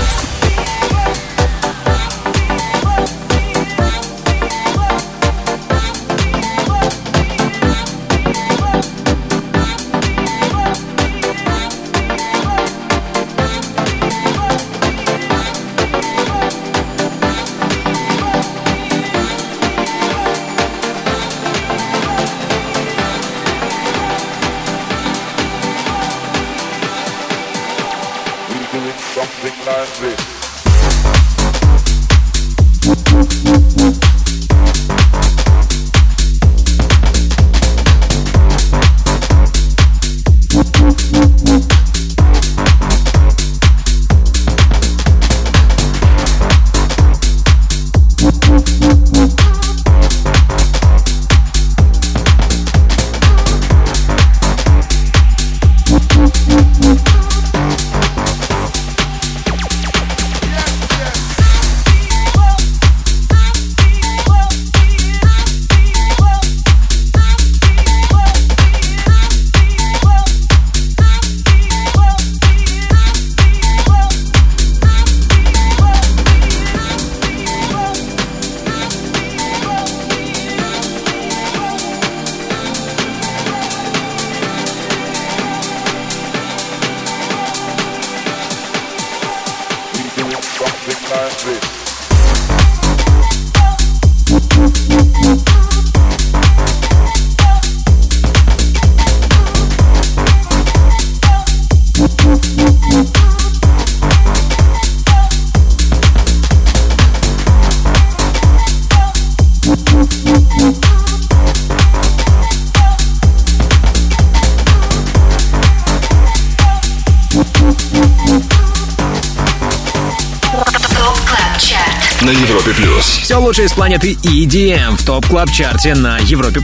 Все лучшее из планеты EDM в топ-клаб-чарте на Европе+.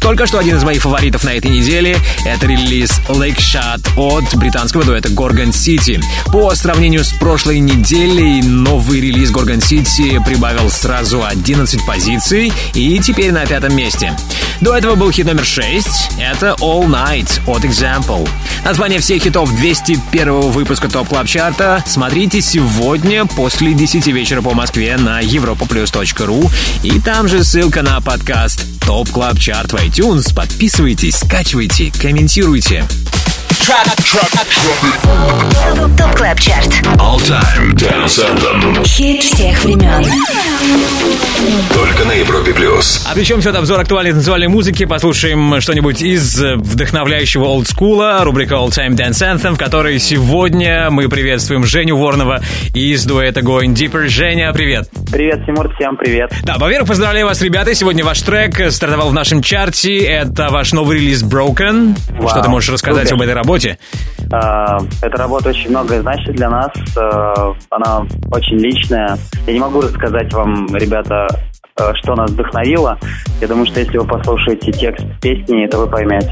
Только что один из моих фаворитов на этой неделе — это релиз Lake Shot от британского дуэта Gorgon City. По сравнению с прошлой неделей, новый релиз Gorgon City прибавил сразу 11 позиций и теперь на 5 месте. До этого был хит номер 6 — это All Night от Example. Название всех хитов 201-го выпуска топ-клаб-чарта смотрите сегодня после 10 вечера по Москве на europaplus.ru. И там же ссылка на подкаст Топ Клаб Чарт в iTunes. Подписывайтесь, скачивайте, комментируйте. Топ Клаб Чарт. All Time Dance Anthem. Хит всех времен. Только на Европе Плюс. Отвлечемся от обзора актуальной танцевальной музыки. Послушаем что-нибудь из вдохновляющего олдскула. Рубрика All Time Dance Anthem, в которой сегодня мы приветствуем Женю Воронова из дуэта Going Deeper. Женя, привет. Привет, Тимур, всем привет. Да, во-первых, поздравляю вас, ребята. Сегодня ваш трек стартовал в нашем чарте. Это ваш новый релиз Broken. Вау. Что ты можешь рассказать об этой работе? Эта работа очень многое значит для нас. Она очень личная. Я не могу рассказать вам, ребята, что нас вдохновило. Я думаю, что если вы послушаете текст песни, то вы поймете.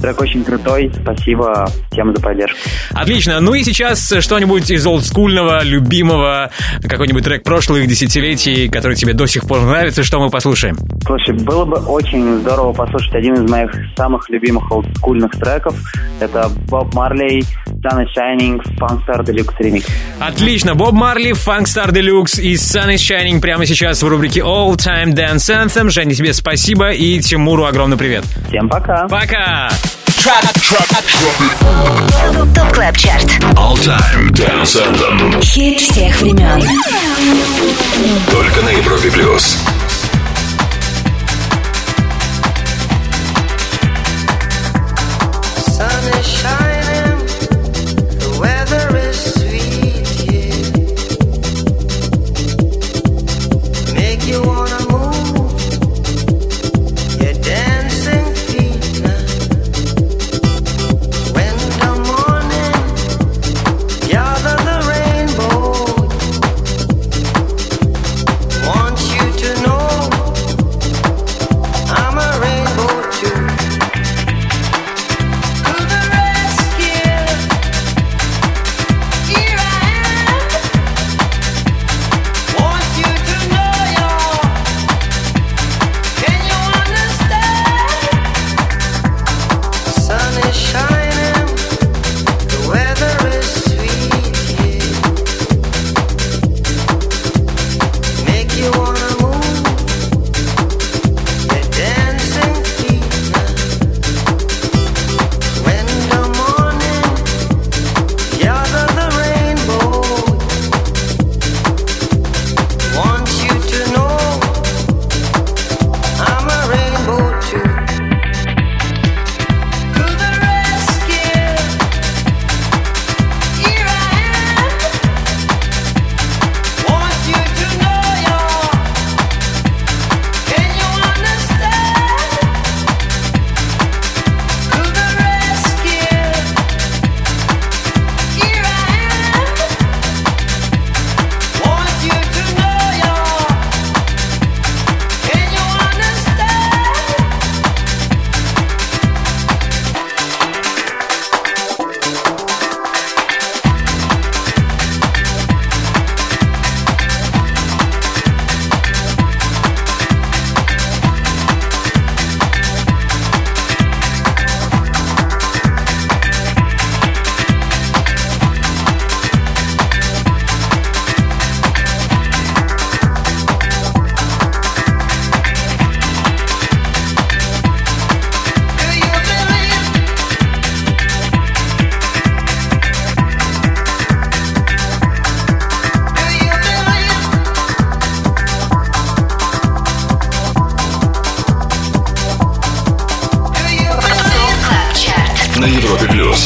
Трек очень крутой. Спасибо всем за поддержку. Отлично. Ну и сейчас что-нибудь из олдскульного, любимого, какой-нибудь трек прошлых десятилетий, который тебе до сих пор нравится, что мы послушаем? Слушай, было бы очень здорово послушать один из моих самых любимых олдскульных треков. Это Боб Марли, Sun is Shining, Funkstar De Luxe Remix. Отлично. Боб Марли, Funkstar De Luxe и Sun is Shining прямо сейчас в рубрике All Time Dance Anthem. Женя, тебе спасибо и Тимуру огромный привет. Всем пока. Пока. Топ Клаб Чарт. All Time Dance Anthem. Хит всех времен. Только на Европе Плюс. I'm a rainbow too. Could the red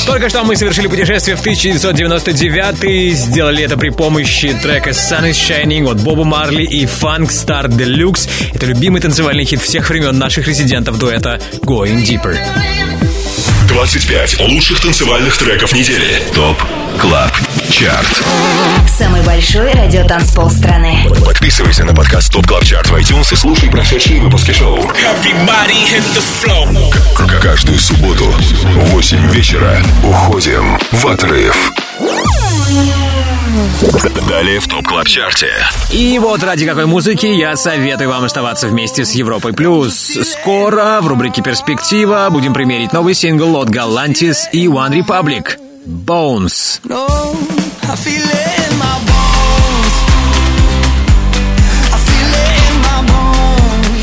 Только что мы совершили путешествие в 1999-й. Сделали это при помощи трека Sun is Shining от Боба Марли и Funkstar De Luxe. Это любимый танцевальный хит всех времен наших резидентов дуэта Going Deeper. 25 лучших танцевальных треков недели. Топ Клаб Чарт. Самый большой радиотанцпол страны. Подписывайся на подкаст Топ Клаб Чарт в iTunes и слушай прошедшие выпуски шоу. Каждую субботу в 8 вечера уходим в отрыв. Далее в Топ Клаб Чарте. И вот ради какой музыки я советую вам оставаться вместе с Европой Плюс. Скоро в рубрике «Перспектива» будем примерить новый сингл от Galantis и One Republic «Bones».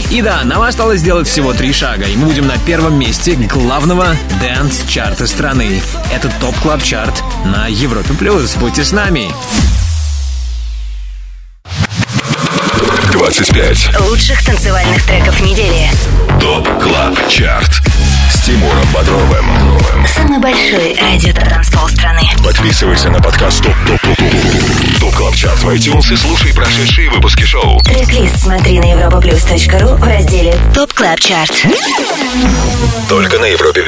И да, нам осталось сделать всего 3 шага, и мы будем на первом месте главного дэнс-чарта страны. Это топ-клаб-чарт на Европе+. Будьте с нами! 25 лучших танцевальных треков недели. Топ-клаб-чарт с Тимуром Бодровым. Самый большой радио-транспол страны. Подписывайся на подкаст Топ Клаб Чарт в iTunes и слушай прошедшие выпуски шоу. Трек-лист смотри на europaplus.ru в разделе Топ Клаб Чарт. Только на Европе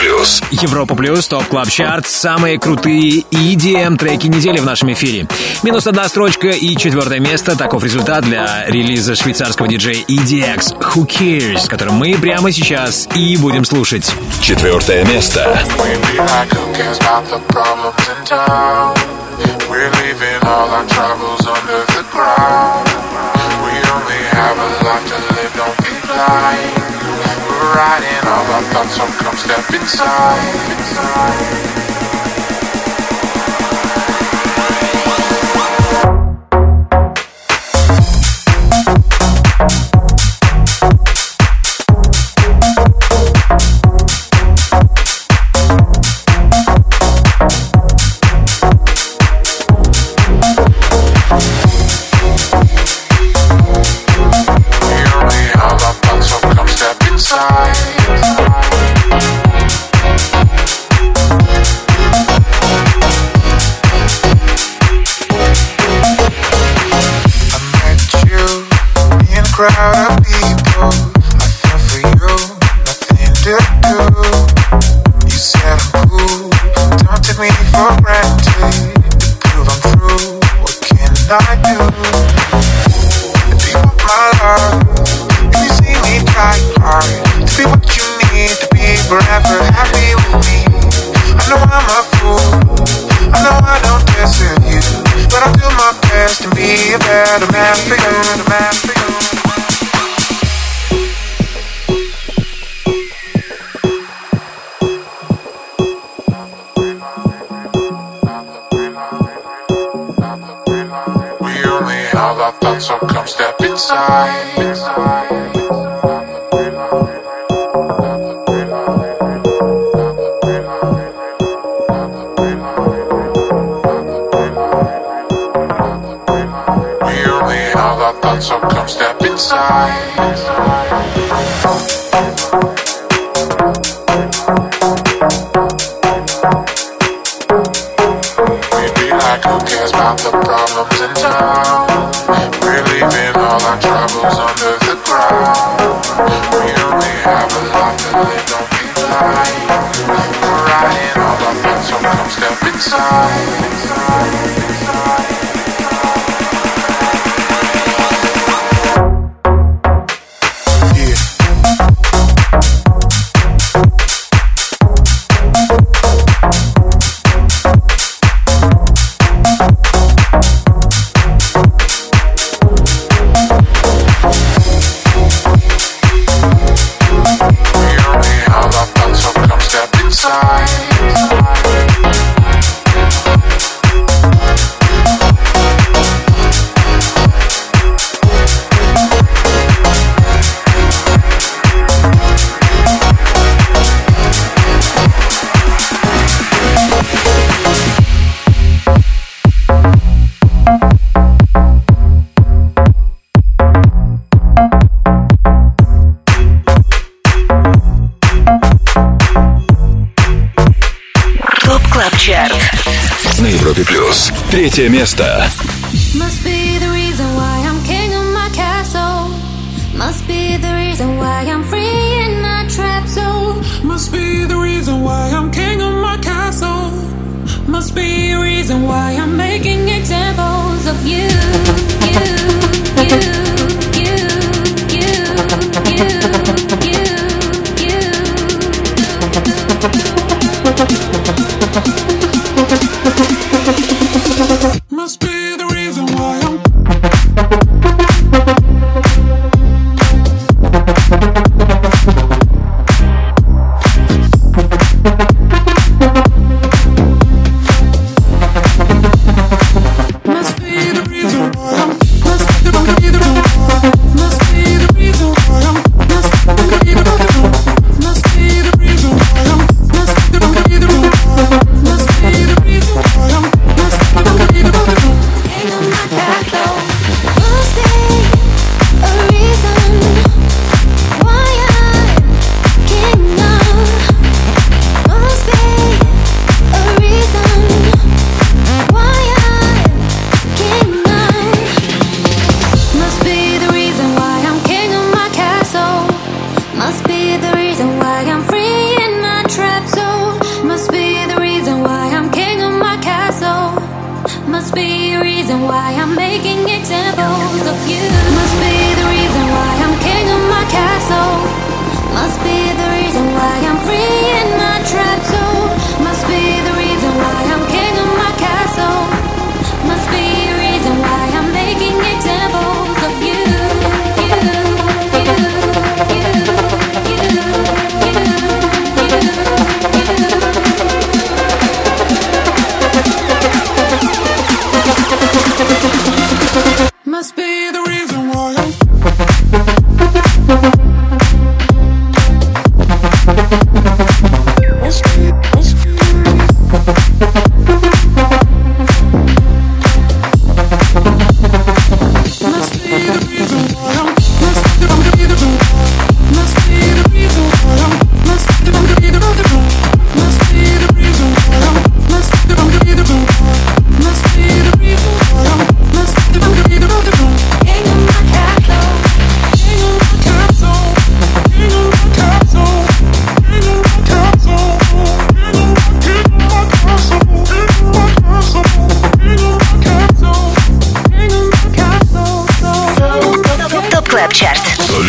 Плюс. Европа Плюс, Топ Клаб Чарт. Самые крутые EDM треки недели в нашем эфире. Минус одна строчка и 4 место. Таков результат для релиза швейцарского диджея EDX Who Cares, который мы прямо сейчас и будем слушать. 4 место. Третье место. Must be the reason why I'm king of my castle. Must be the reason why I'm free in my trap zone. Must be the reason why I'm king of my castle. Must be the reason why I'm making examples of you, you. Must be.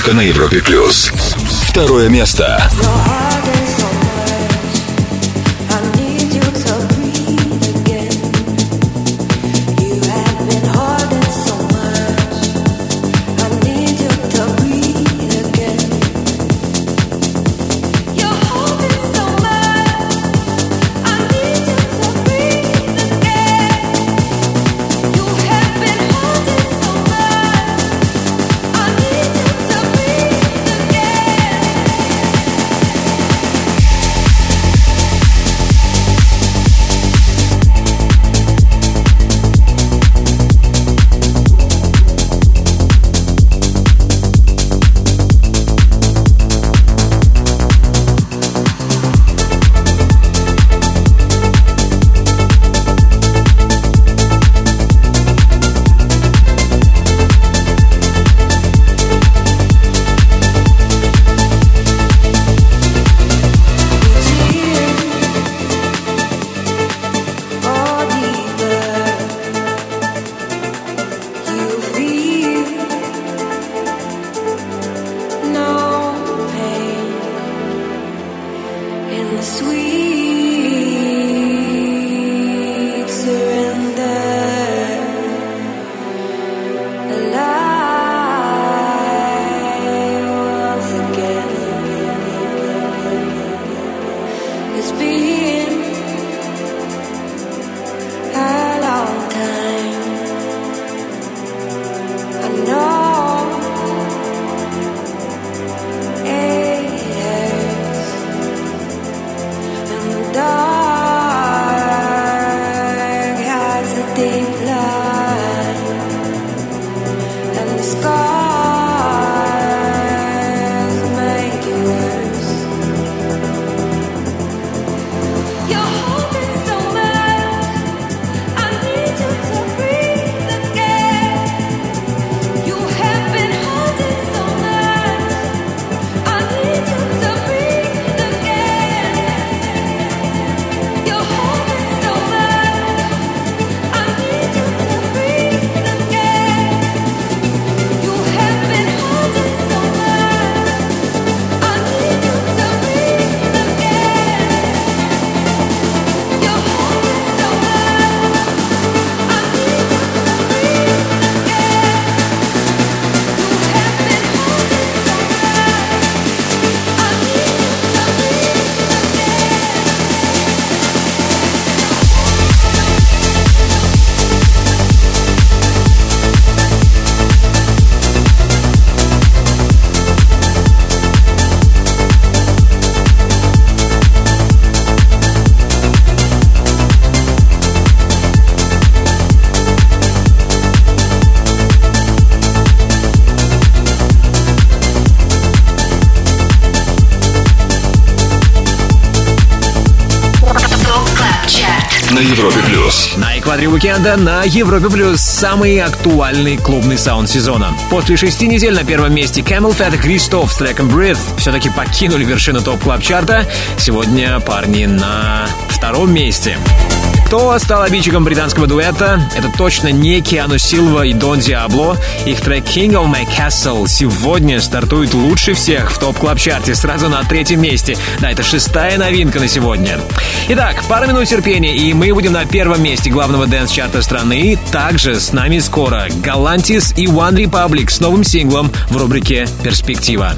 На Европе плюс. Второе место. на Европе Плюс. На экваторе уикенда на Европе Плюс самый актуальный клубный саунд сезона. После 6 недель на первом месте CamelPhat и Christoph с треком Breath все-таки покинули вершину топ-клаб-чарта. Сегодня парни на 2-м месте. Кто стал обидчиком британского дуэта? Это точно не Киану Силва и Don Diablo. Их трек King of My Castle сегодня стартует лучше всех в топ-клаб-чарте, сразу на 3-м месте. Да, это 6-я новинка на сегодня. Итак, пару минут терпения, и мы будем на 1-м месте главного дэнс-чарта страны. Также с нами скоро Galantis и One Republic с новым синглом в рубрике «Перспектива».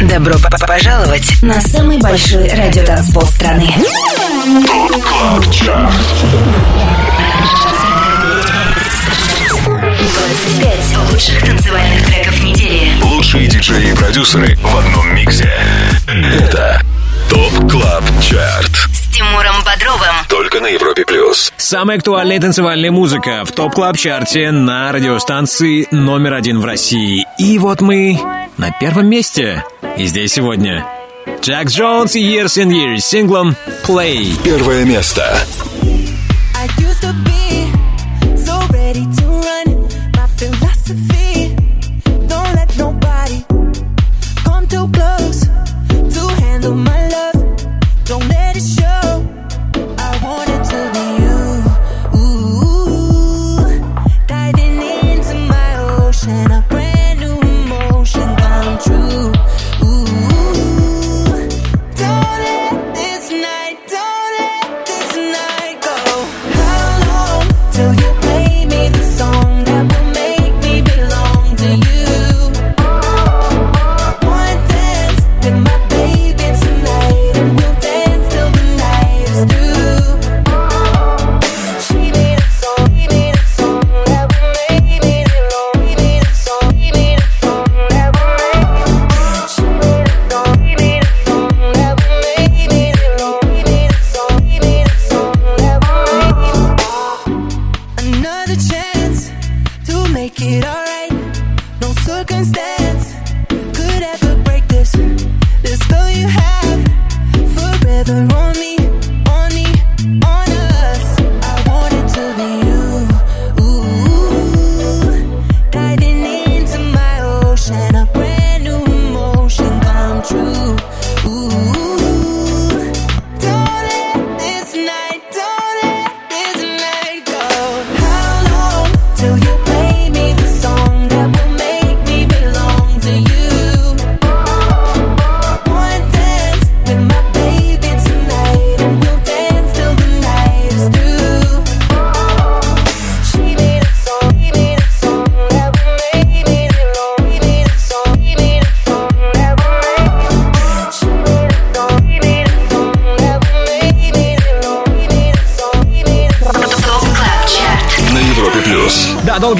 Добро пожаловать на самый большой радиотанцпол страны. ТОП-КЛАБ-ЧАРТ. 25 лучших танцевальных треков недели. Лучшие диджеи и продюсеры в одном миксе. Это ТОП-КЛАБ-ЧАРТ. Тимуром Бодровым. Только на Европе Плюс. Самая актуальная танцевальная музыка в топ-клаб-чарте на радиостанции номер 1 в России. И вот мы на 1-м месте. И здесь сегодня Jack Jones и Years and Years с синглом Play. 1-е место.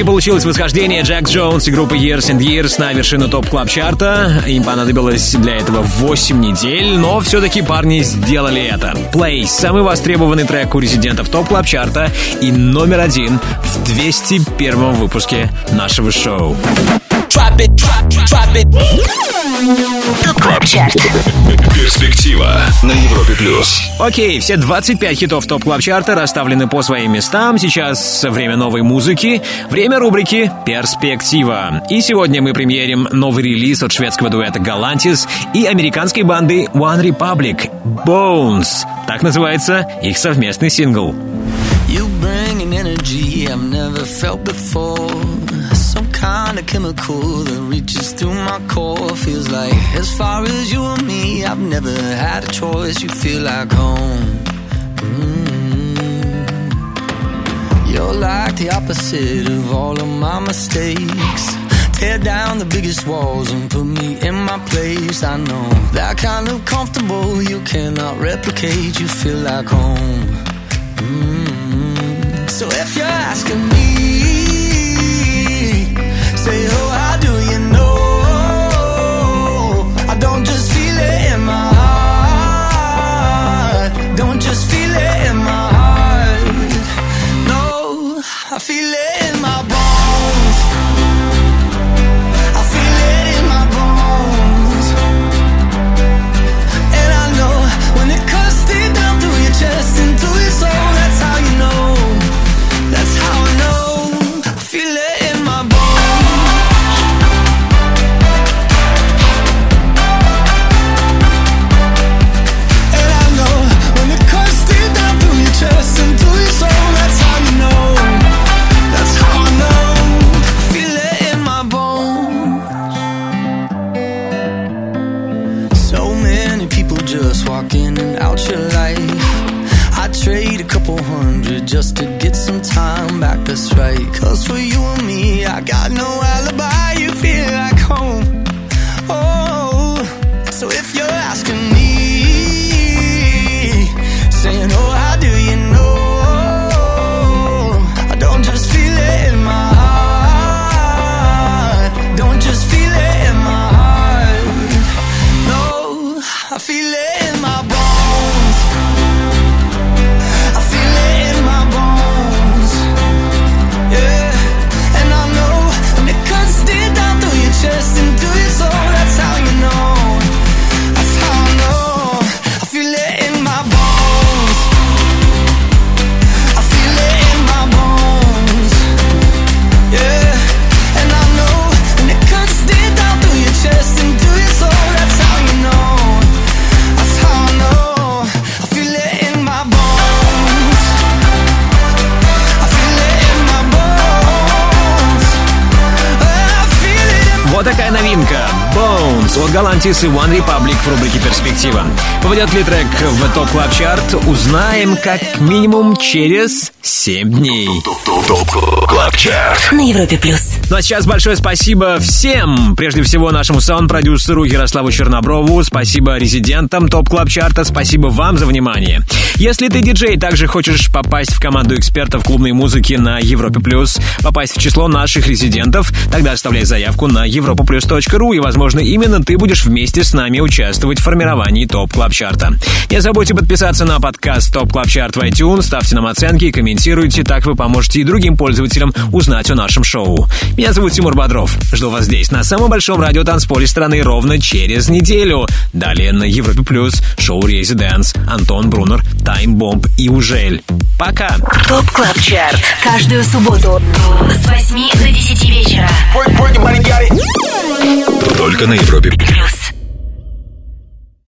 Получилось восхождение Jack Jones и группы Years and Years на вершину топ-клаб-чарта. Им понадобилось для этого 8 недель, но все-таки парни сделали это. Play — самый востребованный трек у резидентов топ-клаб-чарта и номер 1 в 201 выпуске нашего шоу. Топ-клаб-чарт. Перспектива на Европе Плюс. Окей, все 25 хитов топ-клаб-чарта расставлены по своим местам. Сейчас время новой музыки, время рубрики «Перспектива». И сегодня мы премьерим новый релиз от шведского дуэта Galantis и американской банды One Republic Bones. Так называется их совместный сингл. You bring an energy I've never felt before. Some kind of chemical that reaches through my core. Feels like as far as you and me, I've never had a choice. You feel like home. Mm-hmm. You're like the opposite of all of my mistakes. Tear down the biggest walls and put me in my place. I know that kind of comfortable you cannot replicate. You feel like home. Mm-hmm. So if you're asking me, say, oh, how do you know? I don't just feel it in my heart. Don't just feel it in my heart. No, I feel it in my bones. I feel it in my bones. it just to get some time back, that's right. 'Cause for you and me, I got no alibi, you feel like home. Oh, so if you're asking me, saying, oh, how do you know? I don't just feel it in my heart. Don't just feel it in my heart. No, I feel it. Вот такая новинка Bones от Galantis и One Republic в рубрике «Перспектива». Попадет ли трек в топ-клаб-чарт, узнаем как минимум через 7 дней. На Европе Плюс. Ну а сейчас большое спасибо всем. Прежде всего нашему саунд-продюсеру Ярославу Черноброву. Спасибо резидентам топ-клаб-чарта. Спасибо вам за внимание. Если ты диджей, также хочешь попасть в команду экспертов клубной музыки на Европе Плюс, попасть в число наших резидентов, тогда оставляй заявку на europaplus.ru, и, возможно, именно ты будешь вместе с нами участвовать в формировании топ-клаб-чарта. Не забудьте подписаться на подкаст топ-клаб-чарт в iTunes, ставьте нам оценки и комментируйте, так вы поможете и другим пользователям узнать о нашем шоу. Меня зовут Тимур Бодров. Жду вас здесь, на самом большом радиотанцполе страны, ровно через неделю. Далее на Европе Плюс шоу «Резиденс», Антон Брунер, Time Bomb и Ужель. Пока! Топ-клаб-чарт. Каждую субботу с 8 до 10 вечера. Только на Европе Плюс.